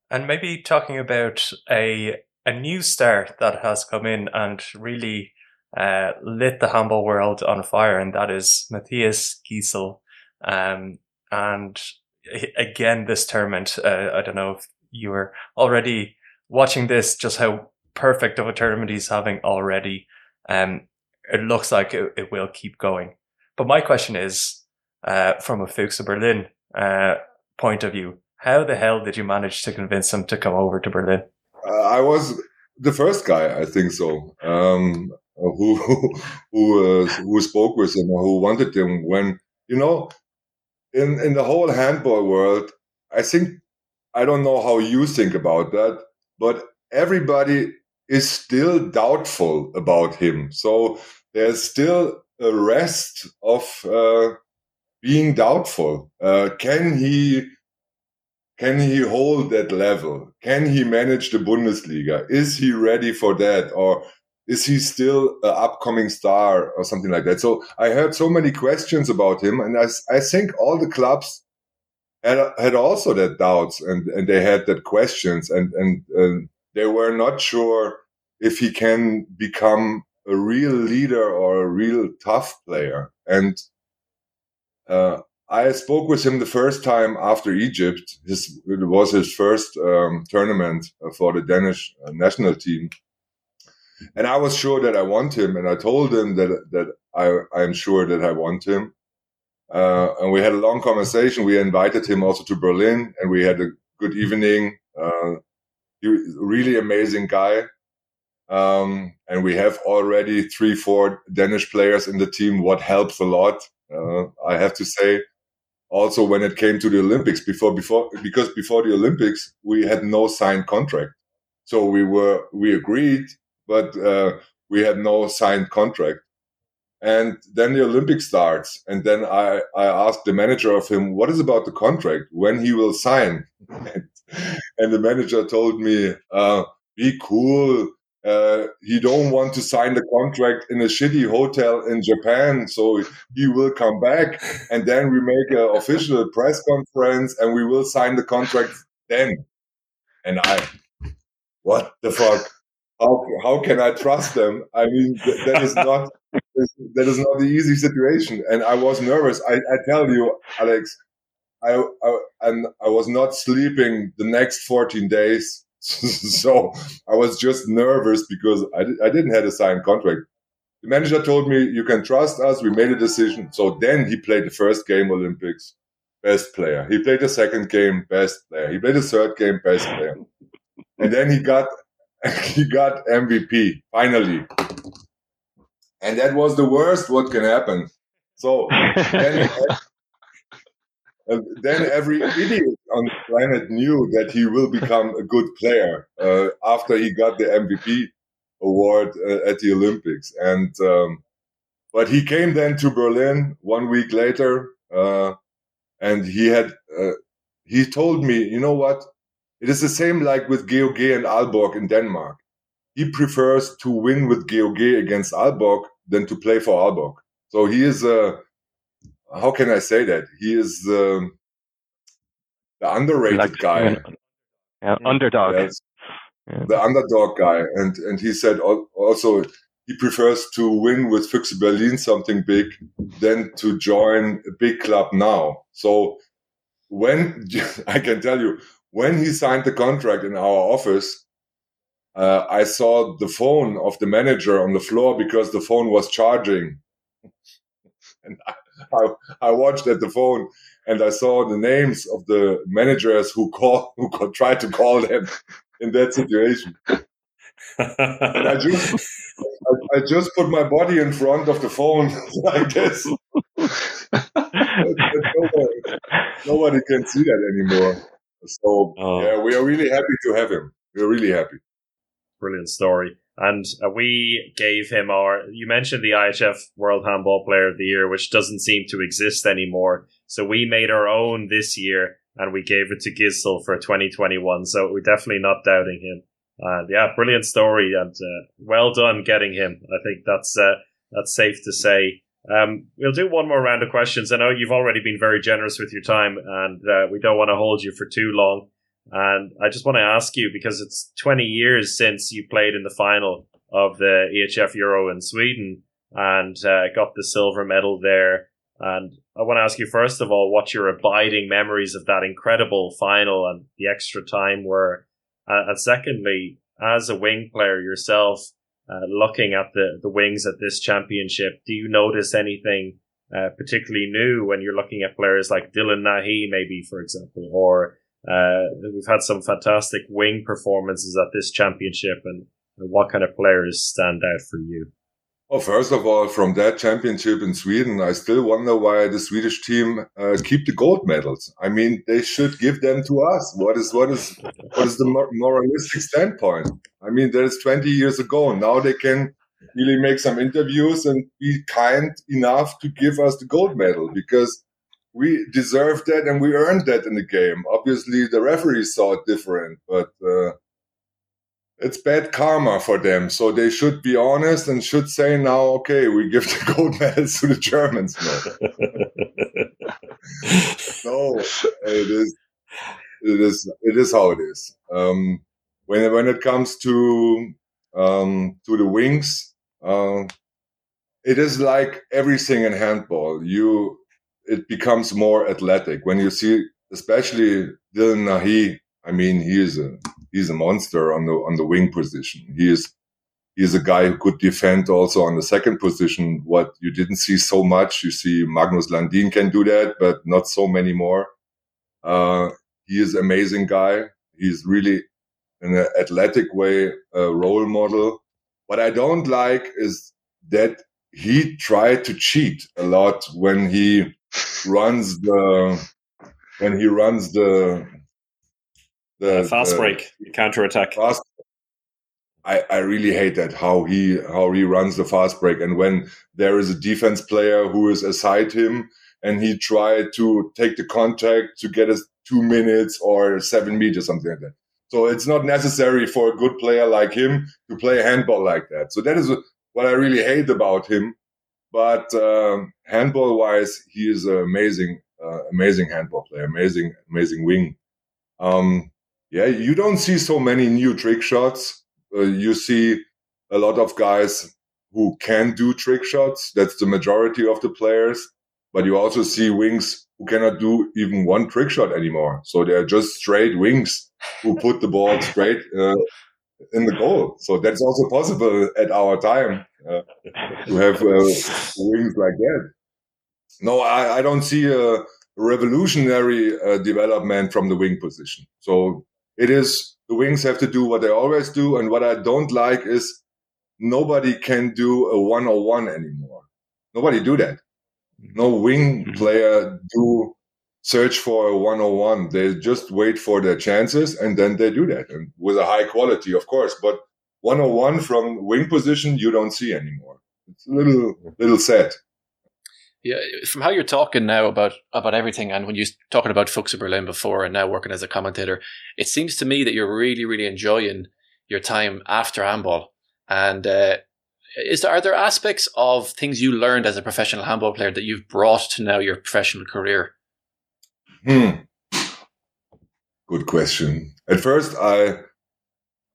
And maybe talking about a a new star that has come in and really uh, lit the handball world on fire, and that is Matthias Giesel. Um, and again, this tournament, uh, I don't know if you were already watching this, just how perfect of a tournament he's having already. Um, it looks like it, it will keep going. But my question is, uh, from a Fuchs Berlin uh, point of view, how the hell did you manage to convince him to come over to Berlin? Uh, I was the first guy, I think so, um, who who uh, who spoke with him, who wanted him. When you know, in in the whole handball world, I think I don't know how you think about that, but everybody is still doubtful about him. So there's still a rest of uh, being doubtful. Uh, can he? Can he hold that level? Can he manage the Bundesliga? Is he ready for that? Or is he still an upcoming star or something like that? So I heard so many questions about him. And I, I think all the clubs had, had also that doubts and, and they had that questions. And, and, and they were not sure if he can become a real leader or a real tough player. And, uh, I spoke with him the first time after Egypt. His, it was his first um, tournament for the Danish national team. And I was sure that I want him. And I told him that that I am sure that I want him. Uh, and we had a long conversation. We invited him also to Berlin. And we had a good evening. Uh, he was a really amazing guy. Um, and we have already three, four Danish players in the team, what helps a lot. Uh, I have to say. Also, when it came to the Olympics, before, before, because before the Olympics, we had no signed contract. So we were, we agreed, but uh, we had no signed contract. And then the Olympics starts. And then I, I asked the manager of him, what is about the contract, when he will sign? and, and the manager told me, uh, be cool. Uh, he don't want to sign the contract in a shitty hotel in Japan, so he will come back, and then we make an official press conference, and we will sign the contract then. And I, what the fuck? How how can I trust them? I mean, th- that is not that is not the easy situation. And I was nervous. I, I tell you, Alex, I, I and I was not sleeping the next fourteen days. So I was just nervous because I, di- I didn't have a signed contract. The manager told me, you can trust us. We made a decision. So then he played the first game Olympics, best player. He played the second game, best player. He played the third game, best player. And then he got he got M V P, finally. And that was the worst what can happen. So then And then every idiot on the planet knew that he will become a good player uh, after he got the M V P award uh, at the Olympics. And um, but he came then to Berlin one week later, uh, and he had uh, he told me, you know what? It is the same like with G O G and Aalborg in Denmark. He prefers to win with G O G against Aalborg than to play for Aalborg. So he is a, how can I say that? He is the, the underrated like, guy. An, uh, underdog. Yes. Yeah. The underdog guy. And and he said also he prefers to win with Fuchs Berlin something big than to join a big club now. So when, I can tell you, when he signed the contract in our office, uh, I saw the phone of the manager on the floor because the phone was charging. And I, I, I watched at the phone and I saw the names of the managers who call, who call, tried to call them in that situation. And I just, I, I just put my body in front of the phone like this. nobody, nobody can see that anymore. So oh. yeah, we are really happy to have him. We're really happy. Brilliant story. And uh, we gave him our, you mentioned the I H F World Handball Player of the Year, which doesn't seem to exist anymore. So we made our own this year and we gave it to Gisel for twenty twenty-one. So we're definitely not doubting him. And yeah, brilliant story. And uh, well done getting him. I think that's, uh, that's safe to say. Um, we'll do one more round of questions. I know you've already been very generous with your time and uh, we don't want to hold you for too long. And I just want to ask you, because it's twenty years since you played in the final of the E H F Euro in Sweden and uh, got the silver medal there. And I want to ask you, first of all, what your abiding memories of that incredible final and the extra time were. Uh, and secondly, as a wing player yourself, uh, looking at the, the wings at this championship, do you notice anything uh, particularly new when you're looking at players like Dylan Nahi, maybe, for example, or... Uh, we've had some fantastic wing performances at this championship, and, and what kind of players stand out for you? Well, first of all, from that championship in Sweden, I still wonder why the Swedish team uh, keep the gold medals. I mean, they should give them to us. What is what is what is the moralistic standpoint? I mean, that is twenty years ago. Now they can really make some interviews and be kind enough to give us the gold medal, because we deserved that and we earned that in the game. Obviously, the referees saw it different, but uh, it's bad karma for them. So they should be honest and should say now, okay, we give the gold medals to the Germans. No, no it is, it is, it is how it is. Um, when when it comes to um, to the wings, uh, it is like everything in handball. You. It becomes more athletic when you see, especially Dylan Nahi. I mean, he is a he's a monster on the on the wing position. He is he is a guy who could defend also on the second position. What you didn't see so much, you see Magnus Landin can do that, but not so many more. Uh, he is an amazing guy. He's really in an athletic way a role model. What I don't like is that he tried to cheat a lot when he. runs the when he runs the the uh, fast the, break counter attack. Fast, I I really hate that how he how he runs the fast break, and when there is a defense player who is aside him and he tried to take the contact to get us two minutes or seven meters something like that. So it's not necessary for a good player like him to play handball like that. So that is what I really hate about him. But um, handball-wise, he is an amazing, uh, amazing handball player, amazing, amazing wing. Um, yeah, you don't see so many new trick shots. Uh, you see a lot of guys who can do trick shots. That's the majority of the players. But you also see wings who cannot do even one trick shot anymore. So they're just straight wings who put the ball straight uh, in the goal. So that's also possible at our time. Uh, to have uh, wings like that. No, I, I don't see a revolutionary uh, development from the wing position. So it is, the wings have to do what they always do. And what I don't like is nobody can do a one-on-one anymore. Nobody do that. No wing player do search for a one oh one. They just wait for their chances, and then they do that, and with a high quality, of course. But one oh one from wing position, you don't see anymore. It's a little, little sad. Yeah, from how you're talking now about, about everything, and when you're talking about Fuchs Berlin before and now working as a commentator, it seems to me that you're really, really enjoying your time after handball. And uh, is there, are there aspects of things you learned as a professional handball player that you've brought to now your professional career? Hmm. Good question. At first, I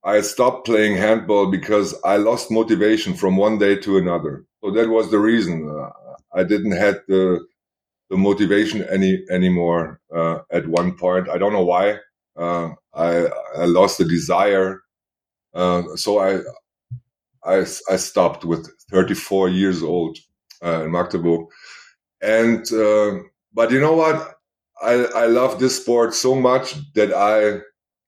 I stopped playing handball because I lost motivation from one day to another. So that was the reason. Uh, I didn't have the the motivation any anymore. Uh, at one point, I don't know why. Uh, I I lost the desire. Uh, so I, I I stopped with thirty-four years old uh, in Magdeburg. And uh, but you know what? I I love this sport so much that I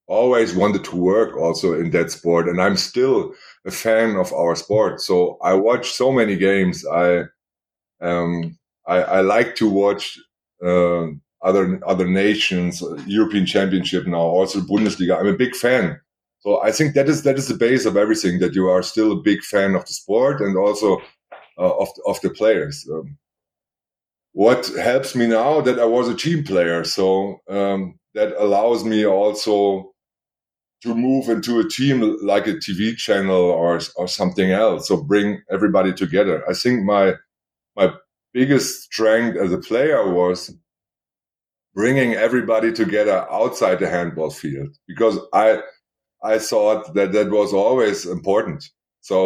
always wanted to work also in that sport, and I'm still a fan of our sport. So I watch so many games. I um I, I like to watch uh, other other nations, European Championship now, also Bundesliga. I'm a big fan. So I think that is that is the base of everything, that you are still a big fan of the sport and also uh, of of the players. Um, What helps me now that I was a team player, so um, that allows me also to move into a team like a T V channel or or something else. So bring everybody together. I think my my biggest strength as a player was bringing everybody together outside the handball field, because I I thought that that was always important. So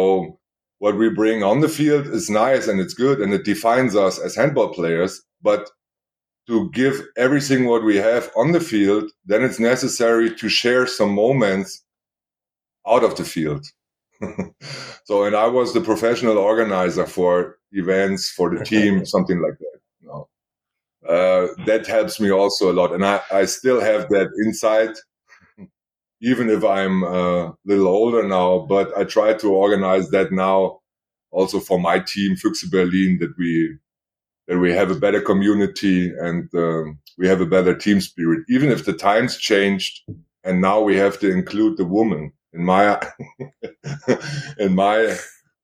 what we bring on the field is nice and it's good and it defines us as handball players, but to give everything what we have on the field, then it's necessary to share some moments out of the field. So, and I was the professional organizer for events, for the team, something like that. You know? uh, that helps me also a lot. And I, I still have that insight, even if I'm a little older now, but I try to organize that now also for my team, Fuchs Berlin, that we that we have a better community and um, we have a better team spirit, even if the times changed and now we have to include the woman in my in my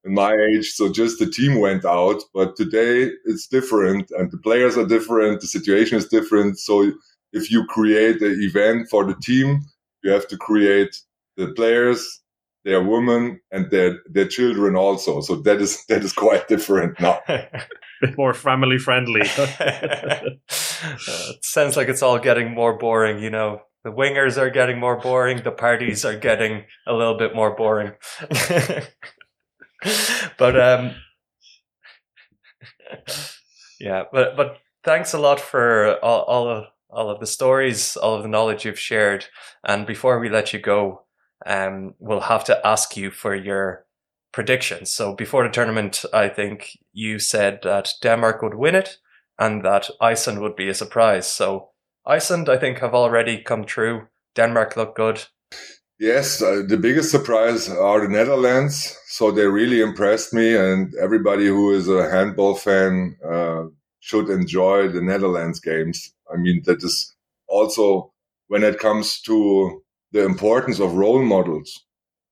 in my age. So just the team went out, but today it's different and the players are different, the situation is different. So if you create an event for the team, you have to create the players, their women, and their their children also. So that is that is quite different now. More family friendly. uh, it sounds like it's all getting more boring. You know, the wingers are getting more boring. The parties are getting a little bit more boring. but um, yeah, but but thanks a lot for all, all of. all of the stories, all of the knowledge you've shared. And before we let you go, um, we'll have to ask you for your predictions. So before the tournament, I think you said that Denmark would win it and that Iceland would be a surprise. So Iceland, I think, have already come through. Denmark look good. Yes, uh, the biggest surprise are the Netherlands. So they really impressed me, and everybody who is a handball fan uh, should enjoy the Netherlands games. I mean, that is also when it comes to the importance of role models,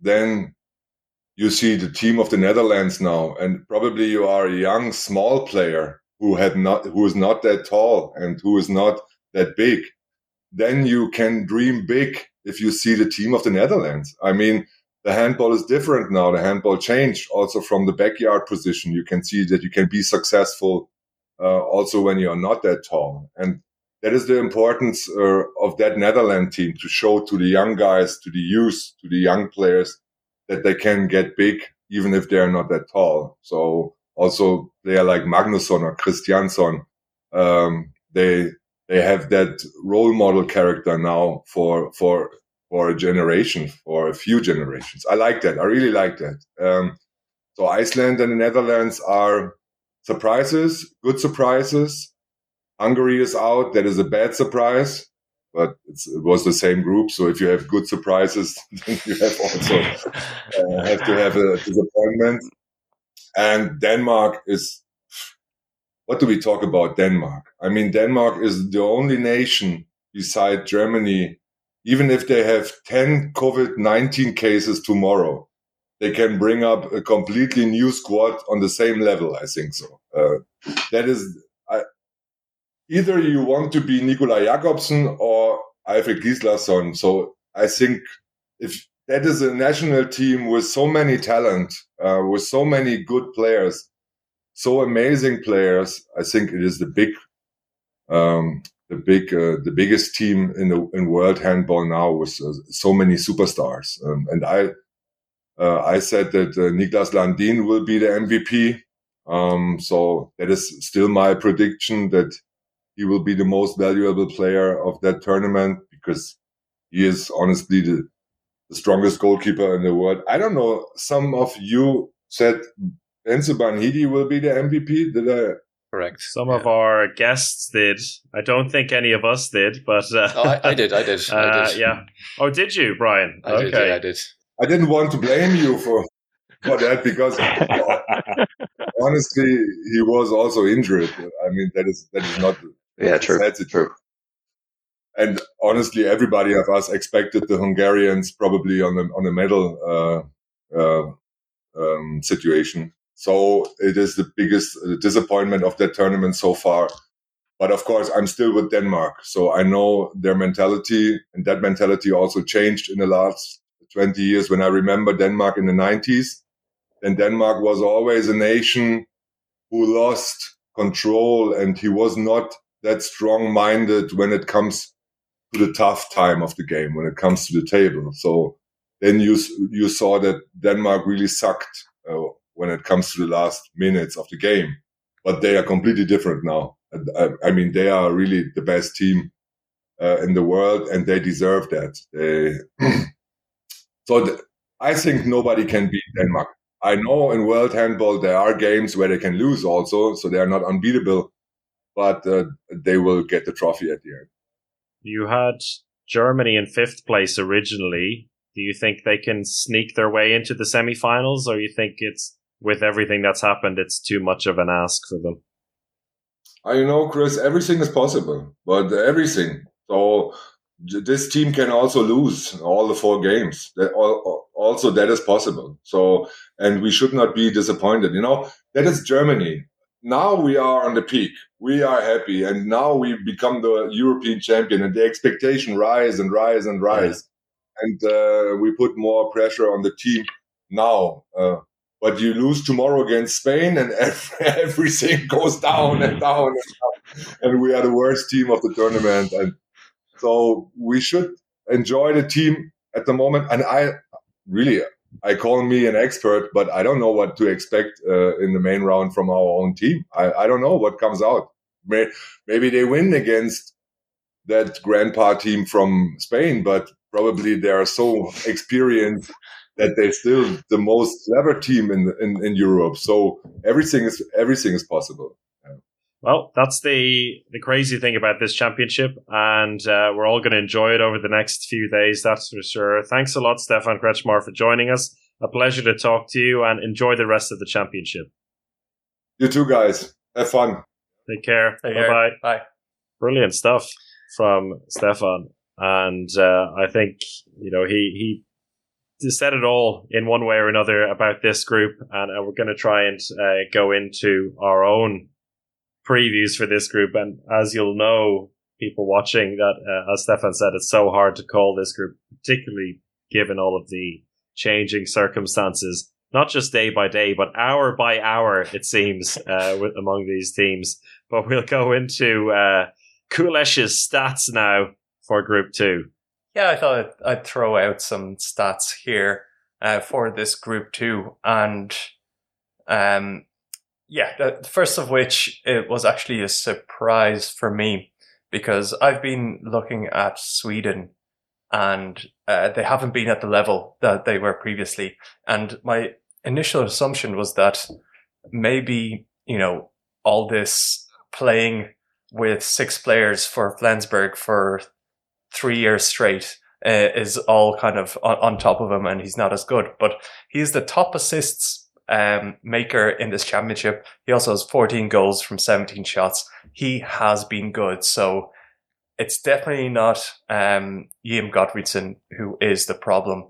then you see the team of the Netherlands now, and probably you are a young, small player who had not, who is not that tall and who is not that big. Then you can dream big if you see the team of the Netherlands. I mean, the handball is different now. The handball changed also from the backyard position. You can see that you can be successful uh, also when you are not that tall. And that is the importance uh, of that Netherlands team, to show to the young guys, to the youth, to the young players that they can get big, even if they are not that tall. So also they are like Magnusson or Christiansson. Um, they, they have that role model character now for, for, for a generation, for a few generations. I like that. I really like that. Um, so Iceland and the Netherlands are surprises, good surprises. Hungary is out. That is a bad surprise, but it's, it was the same group. So if you have good surprises, then you have also uh, have to have a disappointment. And Denmark is, what do we talk about Denmark? I mean, Denmark is the only nation beside Germany, even if they have ten COVID nineteen cases tomorrow, they can bring up a completely new squad on the same level, I think so. Uh, that is, I, either you want to be Nikolaj Jakobsen or Alfred Gislason. So I think if that is a national team with so many talent, uh, with so many good players, so amazing players, I think it is the big, um, the big, uh, the biggest team in the in world handball now with uh, so many superstars. Um, and I, uh, I said that uh, Niklas Landin will be the M V P. Um, so that is still my prediction that he will be the most valuable player of that tournament because he is honestly the, the strongest goalkeeper in the world. I don't know. Some of you said Benson Van Heede will be the M V P. Did I? Correct. Some yeah. of our guests did. I don't think any of us did, but uh, oh, I, I did. I did. Uh, I did. Yeah. Oh, did you, Brian? I okay. did. Yeah, I did. I didn't want to blame you for for that because honestly, he was also injured. I mean, that is that is not. Yeah, true. That's true. And honestly, everybody of us expected the Hungarians probably on the on the medal uh, uh, um, situation. So it is the biggest disappointment of that tournament so far. But of course, I'm still with Denmark, so I know their mentality, and that mentality also changed in the last twenty years. When I remember Denmark in the nineties, then Denmark was always a nation who lost control, and he was not that strong-minded when it comes to the tough time of the game, when it comes to the table. So then you you saw that Denmark really sucked uh, when it comes to the last minutes of the game. But they are completely different now. I, I mean, they are really the best team uh, in the world, and they deserve that. They so th- I think nobody can beat Denmark. I know in world handball there are games where they can lose also, so they are not unbeatable, but uh, they will get the trophy at the end. You had Germany in fifth place originally. Do you think they can sneak their way into the semifinals, or you think it's with everything that's happened, it's too much of an ask for them? I know, Chris, everything is possible, but everything. So this team can also lose all the four games. That all, also, that is possible. So, and we should not be disappointed. You know, that is Germany. Now we are on the peak. We are happy, and now we become the European champion, and the expectation rise and rise and rise. Yeah. And uh, we put more pressure on the team now. Uh, but you lose tomorrow against Spain, and every, everything goes down and down and down. And we are the worst team of the tournament. And so we should enjoy the team at the moment. And I really, I call me an expert, but I don't know what to expect uh, in the main round from our own team. I, I don't know what comes out. May, maybe they win against that grandpa team from Spain, but probably they are so experienced that they're still the most clever team in, in, in Europe. So everything is everything is possible. Yeah. Well, that's the, the crazy thing about this championship, and uh, we're all going to enjoy it over the next few days, that's for sure. Thanks a lot, Stefan Kretschmar, for joining us. A pleasure to talk to you, and enjoy the rest of the championship. You too, guys. Have fun. Take care. Take Bye-bye. Care. Bye. Brilliant stuff from Stefan. And uh, I think, you know, he he said it all in one way or another about this group. And uh, we're going to try and uh, go into our own previews for this group. And as you'll know, people watching, that, uh, as Stefan said, it's so hard to call this group, particularly given all of the changing circumstances, not just day by day, but hour by hour, it seems, uh, with, among these teams. But we'll go into uh, Kulesh's stats now for Group two. Yeah, I thought I'd, I'd throw out some stats here uh, for this Group two. And um, yeah, the first of which, it was actually a surprise for me, because I've been looking at Sweden, and uh, they haven't been at the level that they were previously. And my initial assumption was that maybe, you know, all this playing with six players for Flensburg for three years straight uh, is all kind of on, on top of him, and he's not as good. But he's the top assists um, maker in this championship. He also has fourteen goals from seventeen shots. He has been good. So it's definitely not um, Liam Gottfriedson who is the problem,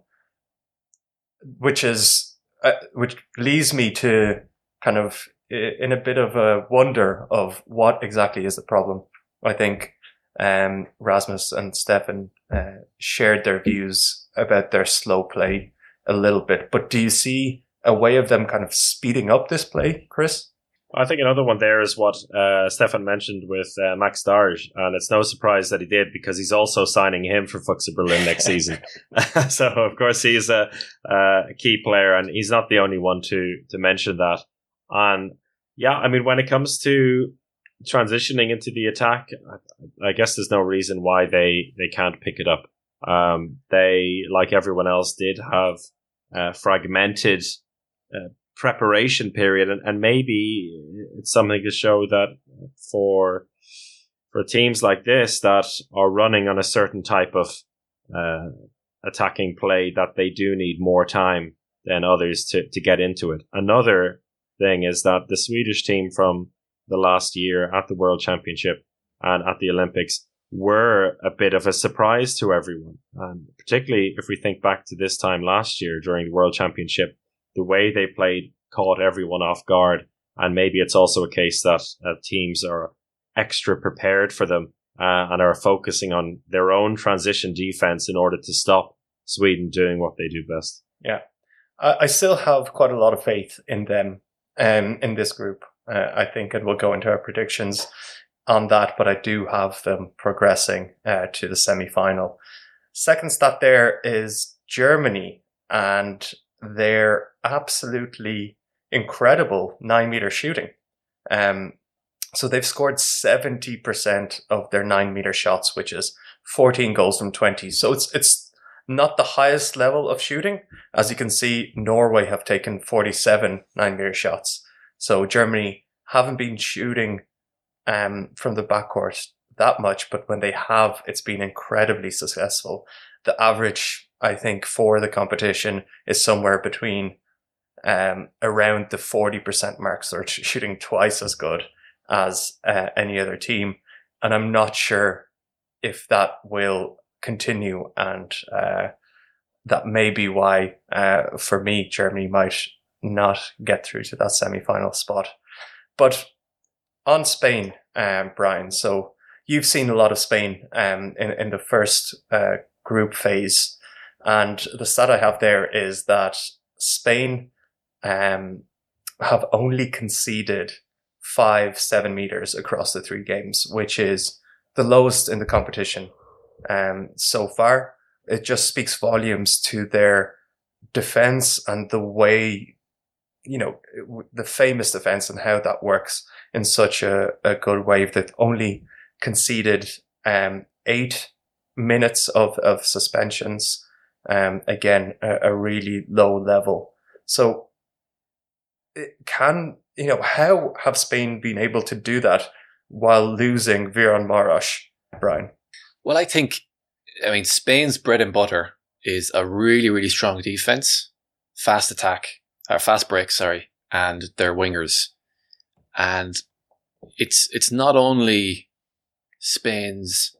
which is uh, which leads me to kind of in a bit of a wonder of what exactly is the problem. I think um, Rasmus and Stefan uh, shared their views about their slow play a little bit, but do you see a way of them kind of speeding up this play, Chris? I think another one there is what uh, Stefan mentioned with uh, Max Darge, and it's no surprise that he did, because he's also signing him for Fuchs Berlin next season. So, of course, he's a, a key player, and he's not the only one to to mention that. And, yeah, I mean, when it comes to transitioning into the attack, I, I guess there's no reason why they, they can't pick it up. Um, they, like everyone else, did have uh, fragmented uh, preparation period, and, and maybe it's something to show that for for teams like this that are running on a certain type of uh, attacking play, that they do need more time than others to, to get into it. Another thing is that the Swedish team from the last year at the World Championship and at the Olympics were a bit of a surprise to everyone, and particularly if we think back to this time last year during the World Championship, the way they played caught everyone off guard, and maybe it's also a case that uh, teams are extra prepared for them uh, and are focusing on their own transition defense in order to stop Sweden doing what they do best. Yeah, I, I still have quite a lot of faith in them um, in this group, uh, I think, and we'll go into our predictions on that, but I do have them progressing uh, to the semi-final. Second stat there is Germany, and their absolutely incredible nine meter shooting. Um, so they've scored seventy percent of their nine meter shots, which is fourteen goals from twenty. So it's, it's not the highest level of shooting. As you can see, Norway have taken forty-seven nine meter shots. So Germany haven't been shooting, um, from the backcourt that much, but when they have, it's been incredibly successful. The average, I think, for the competition is somewhere between um, around the forty percent mark, so they're shooting twice as good as uh, any other team. And I'm not sure if that will continue. And uh, that may be why, uh, for me, Germany might not get through to that semi-final spot. But on Spain, um, Brian, so you've seen a lot of Spain um, in, in the first uh, group phase. And the stat I have there is that Spain um, have only conceded five seven meters across the three games, which is the lowest in the competition um, so far. It just speaks volumes to their defense and the way, you know, the famous defense and how that works in such a, a good way. They've only conceded um, eight minutes of, of suspensions. Um, again, a, a really low level. So it can, you know, how have Spain been able to do that while losing Viran Maroš, Brian? Well, I think, I mean, Spain's bread and butter is a really, really strong defense, fast attack, or fast break, sorry, and their wingers. And it's, it's not only Spain's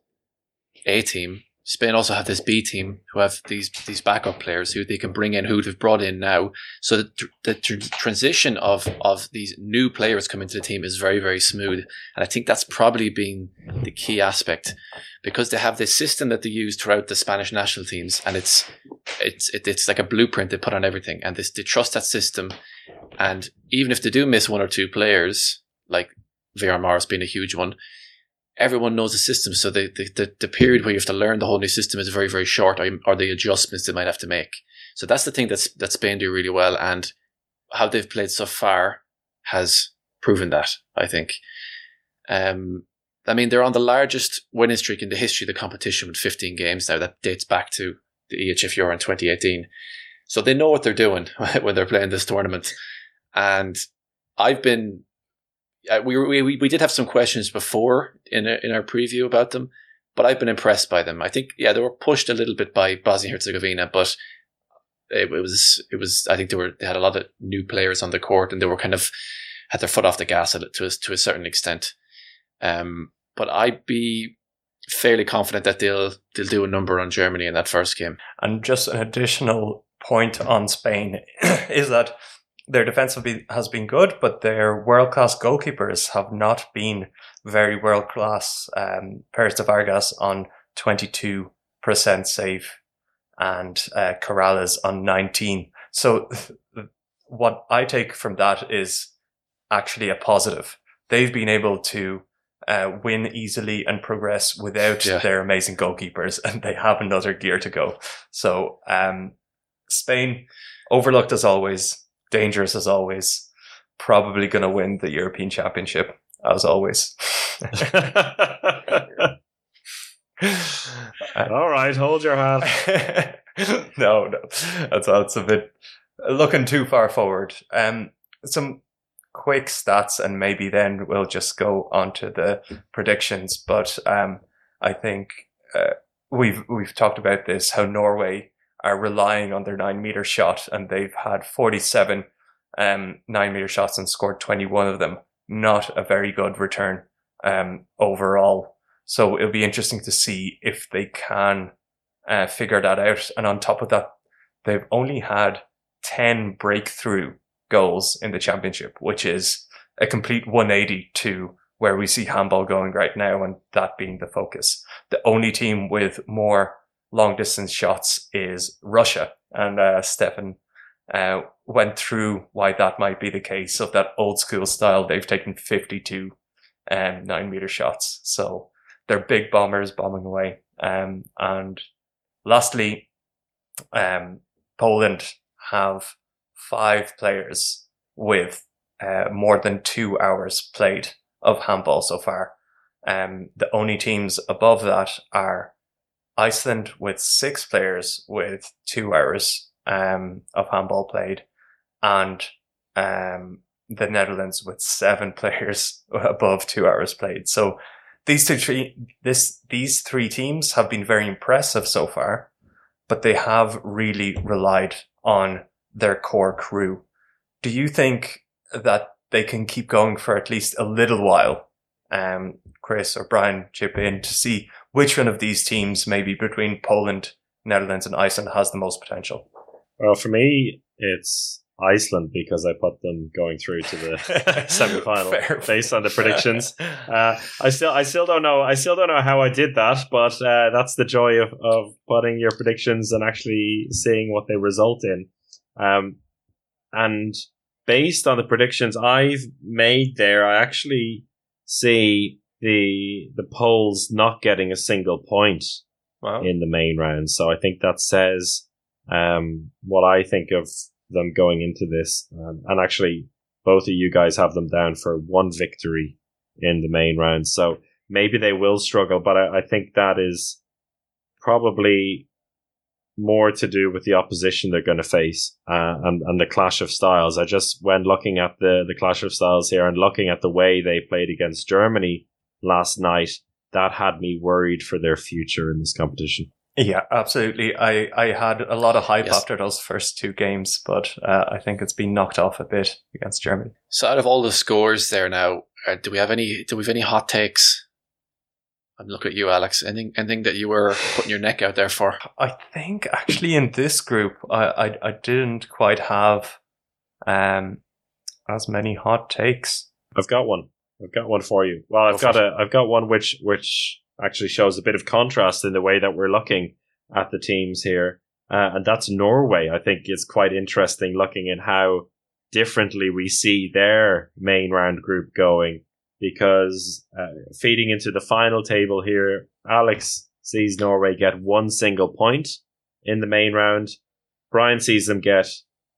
A team. Spain also have this B team who have these these backup players who they can bring in, who they've brought in now. So the, tr- the tr- transition of of these new players coming to the team is very, very smooth. And I think that's probably been the key aspect, because they have this system that they use throughout the Spanish national teams. And it's it's it, it's like a blueprint they put on everything. And this, they trust that system. And even if they do miss one or two players, like Viran Maroš being a huge one, everyone knows the system, so the, the the period where you have to learn the whole new system is very, very short, or the adjustments they might have to make. So that's the thing that's, that Spain do really well, and how they've played so far has proven that, I think. Um, I mean, they're on the largest winning streak in the history of the competition with fifteen games now. That dates back to the E H F Euro in twenty eighteen. So they know what they're doing when they're playing this tournament. And I've been... Uh, we, we we did have some questions before in a, in our preview about them, but I've been impressed by them. I think, yeah, they were pushed a little bit by Bosnia-Herzegovina, but it was, it was, I think they were, they had a lot of new players on the court and they were kind of had their foot off the gas to a, to a certain extent. Um, but I'd be fairly confident that they'll, they'll do a number on Germany in that first game. And just an additional point on Spain is that their defense has been good, but their world-class goalkeepers have not been very world-class. Um, Perez de Vargas on twenty-two percent save and uh, Corrales on nineteen. So what I take from that is actually a positive. They've been able to uh, win easily and progress without yeah. their amazing goalkeepers, and they have another gear to go. So um, Spain, overlooked as always, dangerous as always, probably going to win the European Championship as always. All right, hold your hat. no, no, that's that's a bit looking too far forward. Um, some quick stats, and maybe then we'll just go on to the predictions. But um, I think uh, we've we've talked about this, how Norway are relying on their nine meter shot, and they've had forty-seven um, nine meter shots and scored twenty-one of them. Not a very good return um, overall. So it'll be interesting to see if they can uh, figure that out. And on top of that, they've only had ten breakthrough goals in the championship, which is a complete one eighty to where we see handball going right now, and that being the focus. The only team with more long distance shots is Russia. And uh, Stefan uh, went through why that might be the case of that old school style. They've taken fifty-two um, nine meter shots. So they're big bombers bombing away. Um, and lastly, um, Poland have five players with uh, more than two hours played of handball so far. Um, the only teams above that are Iceland with six players with two hours um, of handball played, and um, the Netherlands with seven players above two hours played. So these two, three, this these three teams have been very impressive so far, but they have really relied on their core crew. Do you think that they can keep going for at least a little while? Um, Chris or Brian, chip in to see which one of these teams, maybe between Poland, Netherlands and Iceland, has the most potential? Well, for me, it's Iceland, because I put them going through to the semi-final Fair. based on the predictions. Uh, I still, I still don't know. I still don't know how I did that, but uh, that's the joy of, of putting your predictions and actually seeing what they result in. Um, and based on the predictions I've made there, I actually see the the Poles not getting a single point wow. in the main round. So I think that says um, what I think of them going into this. Um, and actually, both of you guys have them down for one victory in the main round. So maybe they will struggle, but I, I think that is probably more to do with the opposition they're going to face uh, and, and the clash of styles. I just, when looking at the, the clash of styles here and looking at the way they played against Germany last night, that had me worried for their future in this competition. Yeah, absolutely. I, I had a lot of hype yes. after those first two games, but uh, I think it's been knocked off a bit against Germany. So out of all the scores there now, uh, do we have any do we have any hot takes? I'm looking at you, Alex. Anything, anything that you were putting your neck out there for? I think actually in this group, I I, I didn't quite have um as many hot takes. I've got one. I've got one for you. Well, I've Go got a I've got one which which. actually shows a bit of contrast in the way that we're looking at the teams here. Uh, and that's Norway. I think it's quite interesting looking at how differently we see their main round group going, because uh, feeding into the final table here, Alex sees Norway get one single point in the main round. Brian sees them get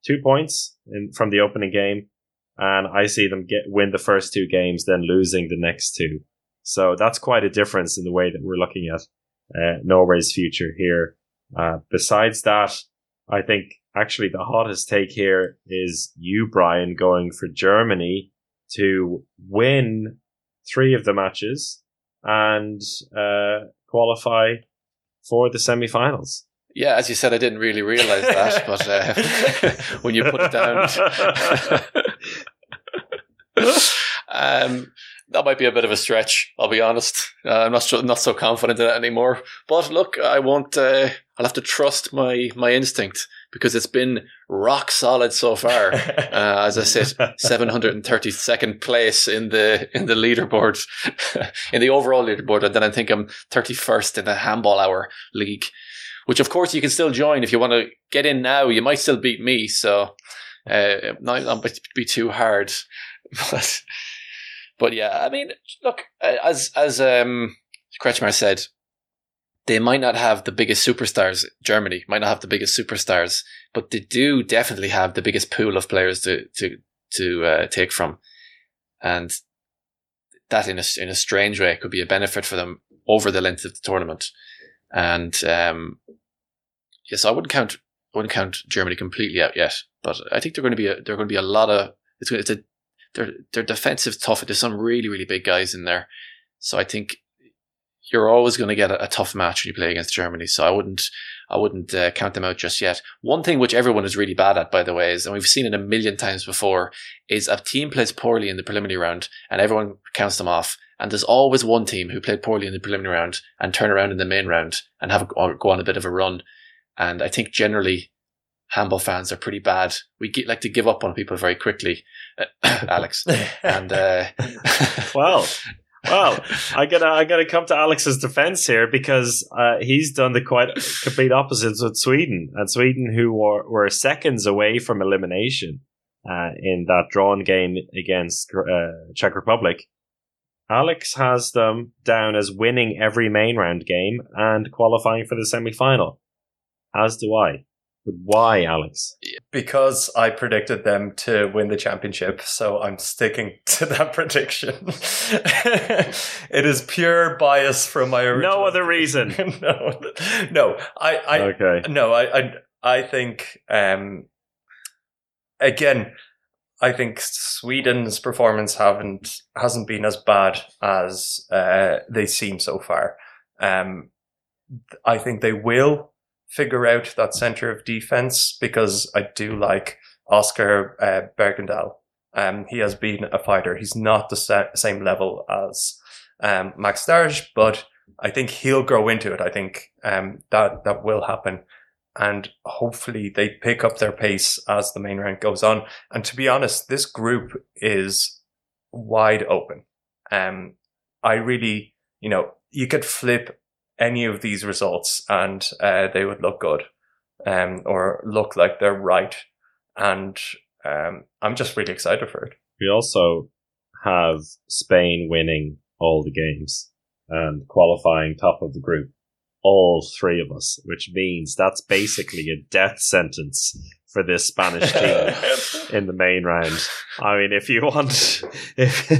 two points in, from the opening game. And I see them get win the first two games, then losing the next two. So that's quite a difference in the way that we're looking at uh, Norway's future here. Uh, besides that, I think actually the hottest take here is you, Brian, going for Germany to win three of the matches and uh, qualify for the semifinals. Yeah, as you said, I didn't really realize that, but uh, when you put it down, um, that might be a bit of a stretch. I'll be honest; uh, I'm not not so confident in that anymore. But look, I won't. Uh, I'll have to trust my my instinct, because it's been rock solid so far. Uh, as I said, seven hundred thirty-second place in the in the leaderboard, in the overall leaderboard, and then I think I'm thirty-first in the Handball Hour League, which of course you can still join if you want to get in now. You might still beat me, so uh, not, not be too hard. But, but yeah, I mean, look, as as um, Kretschmar said, they might not have the biggest superstars. Germany might not have the biggest superstars, but they do definitely have the biggest pool of players to to to uh, take from, and that in a in a strange way could be a benefit for them over the length of the tournament. And um, yes, I wouldn't count. I wouldn't count Germany completely out yet, but I think they're going to be. A, they're going to be a lot of. It's, it's a. They're they're defensive tough. There's some really really big guys in there, so I think you're always going to get a, a tough match when you play against Germany. So I wouldn't. I wouldn't uh, count them out just yet. One thing which everyone is really bad at, by the way, is, and we've seen it a million times before, is a team plays poorly in the preliminary round and everyone counts them off. And there's always one team who played poorly in the preliminary round and turn around in the main round and have a, go on a bit of a run. And I think generally handball fans are pretty bad. We get, like to give up on people very quickly, uh, Alex. And uh, well, well, I gotta I gotta come to Alex's defense here, because uh, he's done the quite complete opposites with Sweden, and Sweden who were, were seconds away from elimination uh, in that drawn game against uh, Czech Republic. Alex has them down as winning every main round game and qualifying for the semi-final. As do I. But why, Alex? Because I predicted them to win the championship, so I'm sticking to that prediction. It is pure bias from my original... No other reason. no, no, I, I, okay. no, I, I, I think, um, again, I think Sweden's performance haven't hasn't been as bad as uh, they seem so far. Um, I think they will figure out that center of defense, because I do like Oscar uh, Bergendahl. Um, he has been a fighter. He's not the sa- same level as um, Max Starge, but I think he'll grow into it. I think um, that that will happen. And hopefully they pick up their pace as the main round goes on. And to be honest, this group is wide open. Um, I really, you know, you could flip any of these results and uh, they would look good, um, or look like they're right. And um, I'm just really excited for it. We also have Spain winning all the games and qualifying top of the group. All three of us, which means that's basically a death sentence for this Spanish team in the main round. I mean, if you want, if,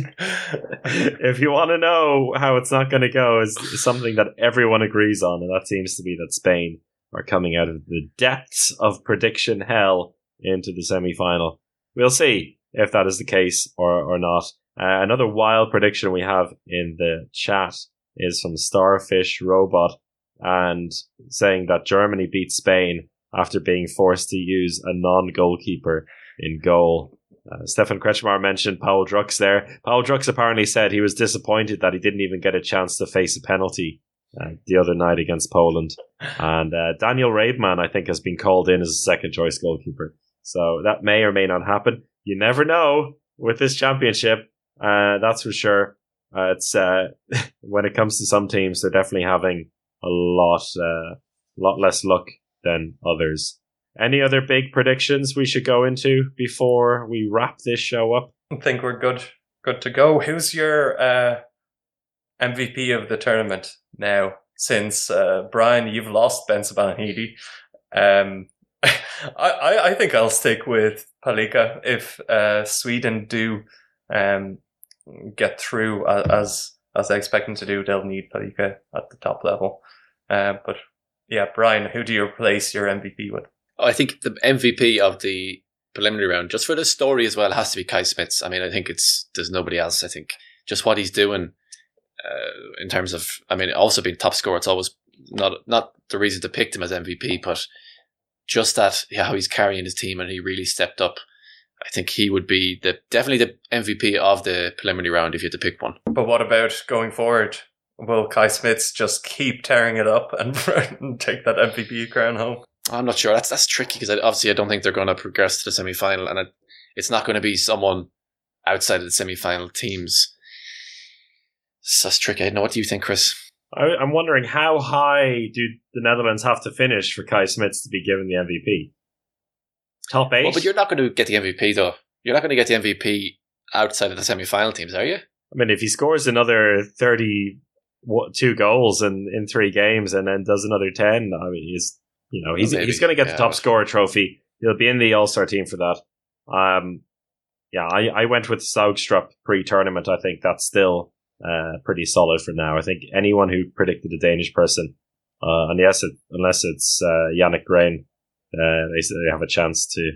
if you want to know how it's not going to go, is something that everyone agrees on, and that seems to be that Spain are coming out of the depths of prediction hell into the semi-final. We'll see if that is the case or, or not. Uh, another wild prediction we have in the chat is from Starfish Robot, and saying that Germany beat Spain after being forced to use a non-goalkeeper in goal. Uh, Stefan Kretschmar mentioned Paul Drux there. Paul Drux apparently said he was disappointed that he didn't even get a chance to face a penalty uh, the other night against Poland. And uh, Daniel Raidman, I think, has been called in as a second-choice goalkeeper. So that may or may not happen. You never know with this championship, uh, that's for sure. Uh, it's uh, when it comes to some teams, they're definitely having a lot uh, lot less luck than others. Any other big predictions we should go into before we wrap this show up? I think we're good good to go. Who's your uh, M V P of the tournament now? Since, uh, Brian, you've lost Benson Van Heede. Um, I, I think I'll stick with Palika if uh, Sweden do um, get through as... As I expect them to do, they'll need Palika at the top level. Uh, but yeah, Brian, who do you replace your M V P with? I think the M V P of the preliminary round, just for the story as well, has to be Kai Smits. I mean, I think it's there's nobody else. I think just what he's doing uh, in terms of, I mean, also being top scorer, it's always not not the reason to pick him as M V P, but just that yeah, how he's carrying his team and he really stepped up. I think he would be the definitely the M V P of the preliminary round if you had to pick one. But what about going forward? Will Kai Smits just keep tearing it up and take that M V P crown home? I'm not sure. That's that's tricky because obviously I don't think they're going to progress to the semi-final, and it, it's not going to be someone outside of the semi-final teams. So that's tricky. I don't know. What do you think, Chris? I, I'm wondering how high do the Netherlands have to finish for Kai Smits to be given the M V P? Top eight? Well, but you're not going to get the M V P, though. You're not going to get the M V P outside of the semi-final teams, are you? I mean, if he scores another thirty-two goals in, in three games and then does another ten, I mean, he's... You know, he's, oh, he's going to get yeah. the top scorer trophy. He'll be in the All-Star team for that. Um, yeah, I, I went with Saugstrup pre-tournament. I think that's still uh, pretty solid for now. I think anyone who predicted a Danish person, uh, unless, it, unless it's uh, Yannick Grahn, uh, they, they have a chance to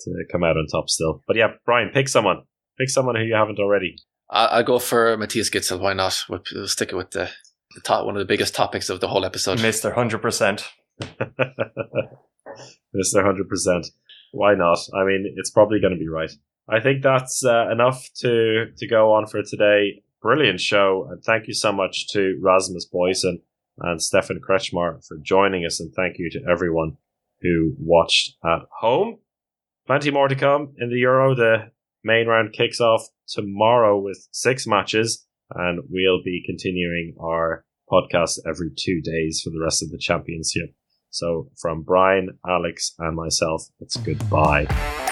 to come out on top still. But yeah, Brian, pick someone. Pick someone who you haven't already. I'll go for Matthias Gitzel. Why not? We'll stick it with the, the top, one of the biggest topics of the whole episode. Mister one hundred percent. Mister one hundred percent. Why not? I mean, it's probably going to be right. I think that's uh, enough to, to go on for today. Brilliant show. And thank you so much to Rasmus Boysen and Stefan Kretschmar for joining us. And thank you to everyone who watched at home. Plenty more to come in the Euro. The main round kicks off tomorrow with six matches. And we'll be continuing our podcast every two days for the rest of the championship. So from Brian, Alex, and myself, it's goodbye.